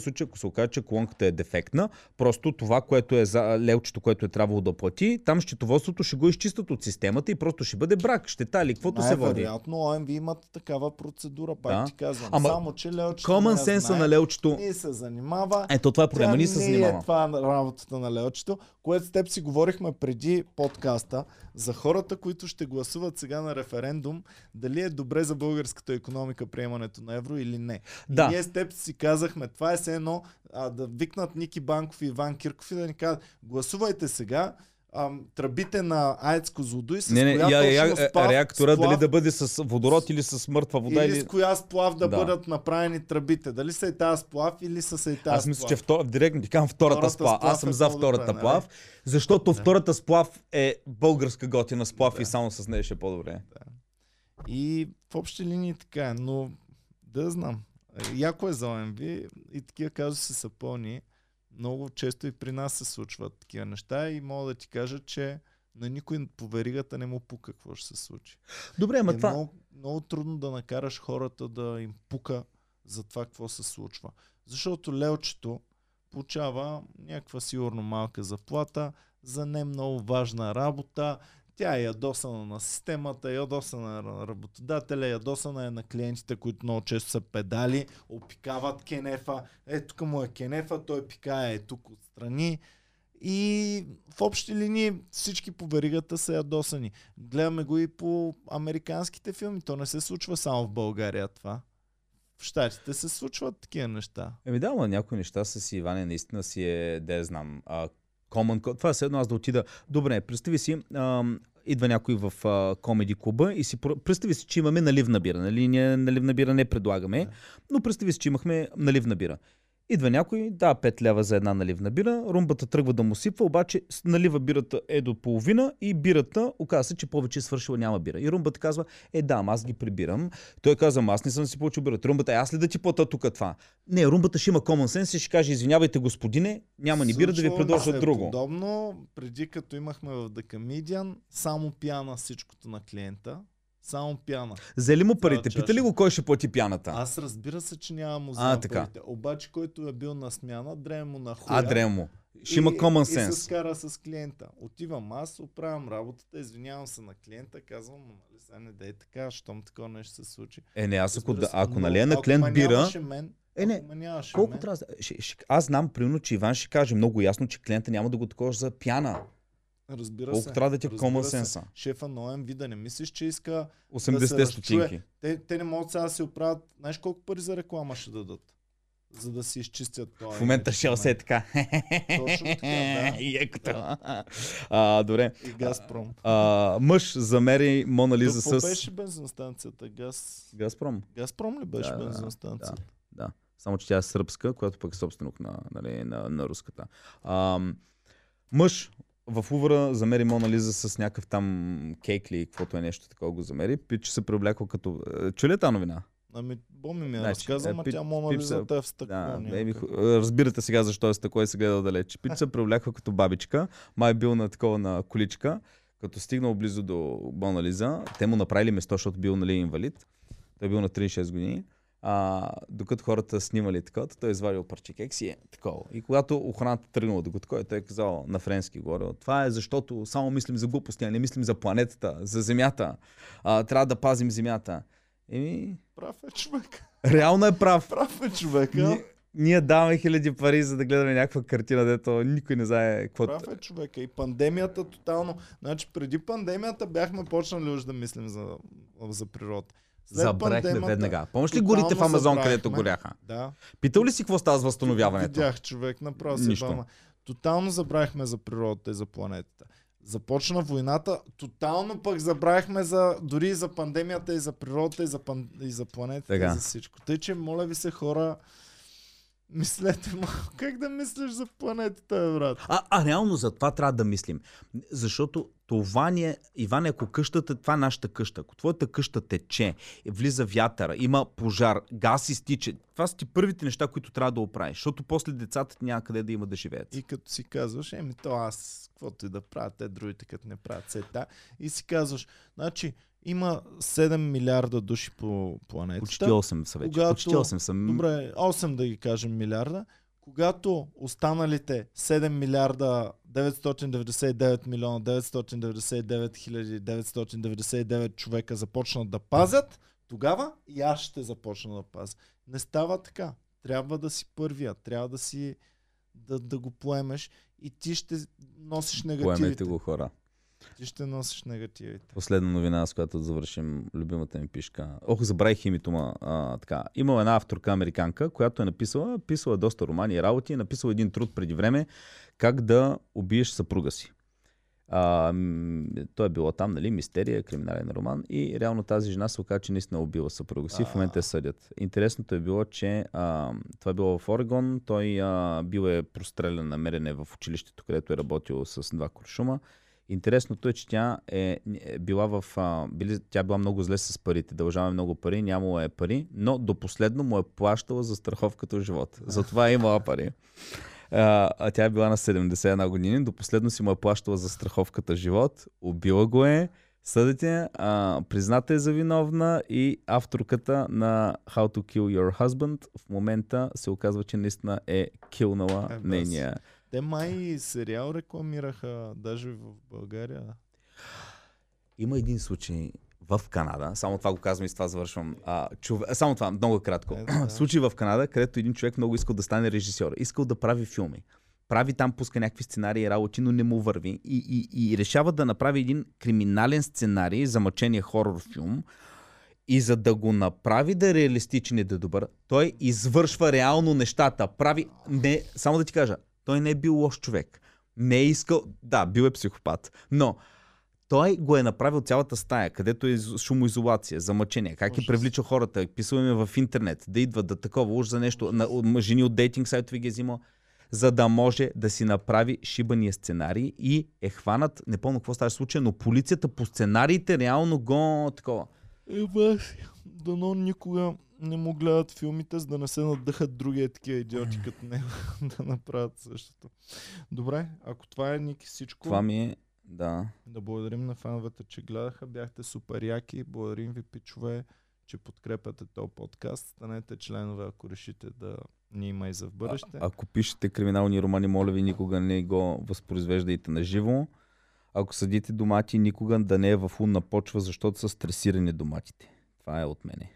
случай, ако се окаже, че колонката е дефектна, просто това, което е за Леочето, което е трябвало да плати, там счетоводството ще го изчистят от системата и просто ще бъде брак, щета или каквото се води. Вероятно, ОМВ имат такава процедура, пак ти казвам. Ама, само че Леочето common sense на Леочето не се занимава. Ето това е проблема, не се занимава. Е това работата на Леочето, което с теб си говорихме преди подкаста, за хората, които ще гласуват сега на референдум, дали е добре за българската икономика приемането на евро или не. Да. И ние с теб си казахме, това е все едно да викнат Ники Банков и Иван Кирков и да ни казват, гласувайте сега тръбите на АЕЦ Козлодуй с реактора дали да бъде с водород или с мъртва вода. Или с коя сплав да бъдат направени тръбите. Дали са и тази сплав или са и тази сплав. Аз мисля, че директно ти казвам втората сплав. Аз съм за втората сплав, защото втората сплав е българска готина сплав и само с нея ще е по-добре. И в общи линии така, но да знам. Яко е за ОМВ и такива казуси са пълни. Много често и при нас се случват такива неща и мога да ти кажа, че на никой по веригата не му пука какво ще се случи. Добре, ама това... Много, много трудно да накараш хората да им пука за това какво се случва. Защото Леочето получава някаква сигурно малка заплата за не много важна работа. Тя е ядосана на системата, ядосана на работодателя, ядосана е на клиентите, които много често са педали, опикават кенефа, ето тук му е кенефа, той пикае е тук отстрани. И в общи линии всички по веригата са ядосани. Гледаме го и по американските филми, то не се случва само в България това. В щатите се случват такива неща. Еми да, но някои неща са си, Иване, наистина си е, да я знам, това е следно аз да отида. Добре, представи си, идва някой в комеди клуба и си представи си, че имаме наливна бира. Нали, наливна бира не предлагаме, но представи си, че имахме наливна бира. Идва някой, да, 5 лева за една наливна бира, румбата тръгва да му сипва, обаче налива бирата е до половина и бирата оказва се, че повече свършила няма бира. И румбата казва, да, аз ги прибирам. Той казва, аз не съм си получил бирата. Румбата, аз ли да ти плата тук това? Не, румбата ще има common sense и ще каже, извинявайте господине, няма ни бира да ви предложа друго. Подобно, преди като имахме в The Comedian, само пяна всичкото на клиента. Само пяна. Зели му парите, питали го кой ще плати пяната? Аз разбира се, че няма му за парите. Обаче който е бил на смяна, дреме му на хуя. Ще има common sense. И се скара с клиента. Отивам аз, оправям работата, извинявам се на клиента, казвам, нали сега не дай така, щом такова нещо се случи. Е, не, аз ако нали е на клиент бира... колко трябва да... Аз знам, примерно, че Иван ще каже много ясно, че клиента няма да го таковаш за пяна. Разбира се. Колко трябва да ти е common sense. Шефа на ОМВ да не мислиш, че иска 80 да се стотинки. Те не могат сега да се оправят. Знаеш колко пари за реклама ще дадат? За да си изчистят това. В момента ще е така. Точно така, да. Добре. И Газпром. Мъж замери Мона Лиза с... Какво беше бензиностанцията? Газпром. Газпром ли беше бензиностанцията? Да. Само, че тя е сръбска, която пък е собственик на руската. Мъж в Увра замери Мона Лиза с някакъв там кейк ли, каквото е нещо такова го замери. Пич се преобляква като... Чу ли е тази новина? Ами, Боми ми разказа, но тя Мона Лизата е в стъкло. Разбирате сега защо е с такова и се гледа далеч. Пич се преобляква като бабичка, май бил на такова на количка. Като стигнал близо до Мона Лиза, те му направили место, защото бил инвалид. Той бил на 36 години. Докато хората снимали такова, той извадил парче кекс и е такова. И когато охраната тръгнала да го такова, той е казал на френски говорил, това е защото само мислим за глупости, а не мислим за планетата, за земята. Трябва да пазим земята. Прав е човек. Реално е прав. Прав е човек, Ние даваме хиляди пари, за да гледаме някаква картина, дето никой не знае какво. Прав е човека. И пандемията тотално. Значи преди пандемията бяхме почнали уж да мислим за природа. Забрахме веднага. Помниш ли горите в Амазон, където горяха? Да. Питал ли си какво става с възстановяването? Видях човек, направо си бама. Тотално забравихме за природата и за планетата. Започна войната, тотално пък забравихме дори и за пандемията, и за природата, и за планетата, и за всичко. Тъй, че моля ви се хора, мислете малко, как да мислиш за планетата, брат? Реално за това трябва да мислим. Защото това ни е, Иван, ако къщата, това е нашата къща. Ако твоята къща тече, влиза вятъра, има пожар, газ изтича, това са ти първите неща, които трябва да оправиш, защото после децата няма къде да има да живеят. И като си казваш, то аз, каквото и да правят, те другите като не правят сета, и си казваш, значи, има 7 милиарда души по планетата. Почти 8 са вече. Почти 8 са. Добре, 8 да ги кажем милиарда. Когато останалите 7 милиарда 999 милиона 999 хиляди 999 човека започнат да пазят, тогава и аз ще започна да пазя. Не става така. Трябва да си първия. Трябва да си да го поемеш и ти ще носиш негативите. Поемете го, хора. Ти ще носиш негативите. Последна новина, с която завършим любимата ми пишка. Забравих името му. Имала една авторка американка, която е писала доста романи и работи, е написала един труд преди време, как да убиеш съпруга си. Той е било там, нали, мистерия, криминален роман и реално тази жена се оказа, че наистина убила съпруга си. В момента я съдят. Интересното е било, че това е било в Орегон, той бил е прострелян намерене в училището, където е работил с 2 куршума. Интересното е, че тя била много зле с парите. Дължава много пари, нямало е пари, но до последно му е плащала за страховката в живота. Затова е имала пари. Тя е била на 71 години, до последно си му е плащала за страховката в живот, убила го е, съдите, призната е за виновна и авторката на How to Kill Your Husband в момента се оказва, че наистина е килнала нейния. Те май сериал рекламираха, даже в България. Има един случай в Канада, само това го казвам и с това завършвам. Само това, много кратко. Случай в Канада, където един човек много искал да стане режисьор, искал да прави филми. Прави там, пуска някакви сценарии и работи, но не му върви. И решава да направи един криминален сценарий, замъчения хорор филм. И за да го направи да е реалистичен и да е добър, той извършва реално нещата. Само да ти кажа, той не е бил лош човек. Не е искал... Да, бил е психопат. Но той го е направил цялата стая, където е шумоизолация, замъчение, как е привличал хората, писал им в интернет, да идват да такова, уж за нещо, жени от дейтинг сайтови ги е взимал, за да може да си направи шибания сценарий и е хванат, не помня какво става случая, но полицията по сценариите реално го такова. Дано никога не му гледат филмите, за да не се надъхат други такива идиоти като него да направят същото. Добре, ако това е, Ники, всичко. Това ми е, да. Да благодарим на фановете, че гледаха. Бяхте супер яки. Благодарим ви, пичове, че подкрепяте този подкаст. Станете членове, ако решите да ни има и за в бъдеще. Ако пишете криминални романи, моля ви, никога не го възпроизвеждайте на живо. Ако съдите домати, никога да не е в лунна почва, защото са стресирани доматите. Това е от мене.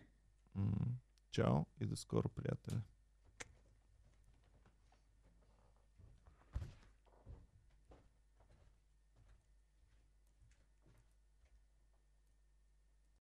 Чао и до скоро, приятели.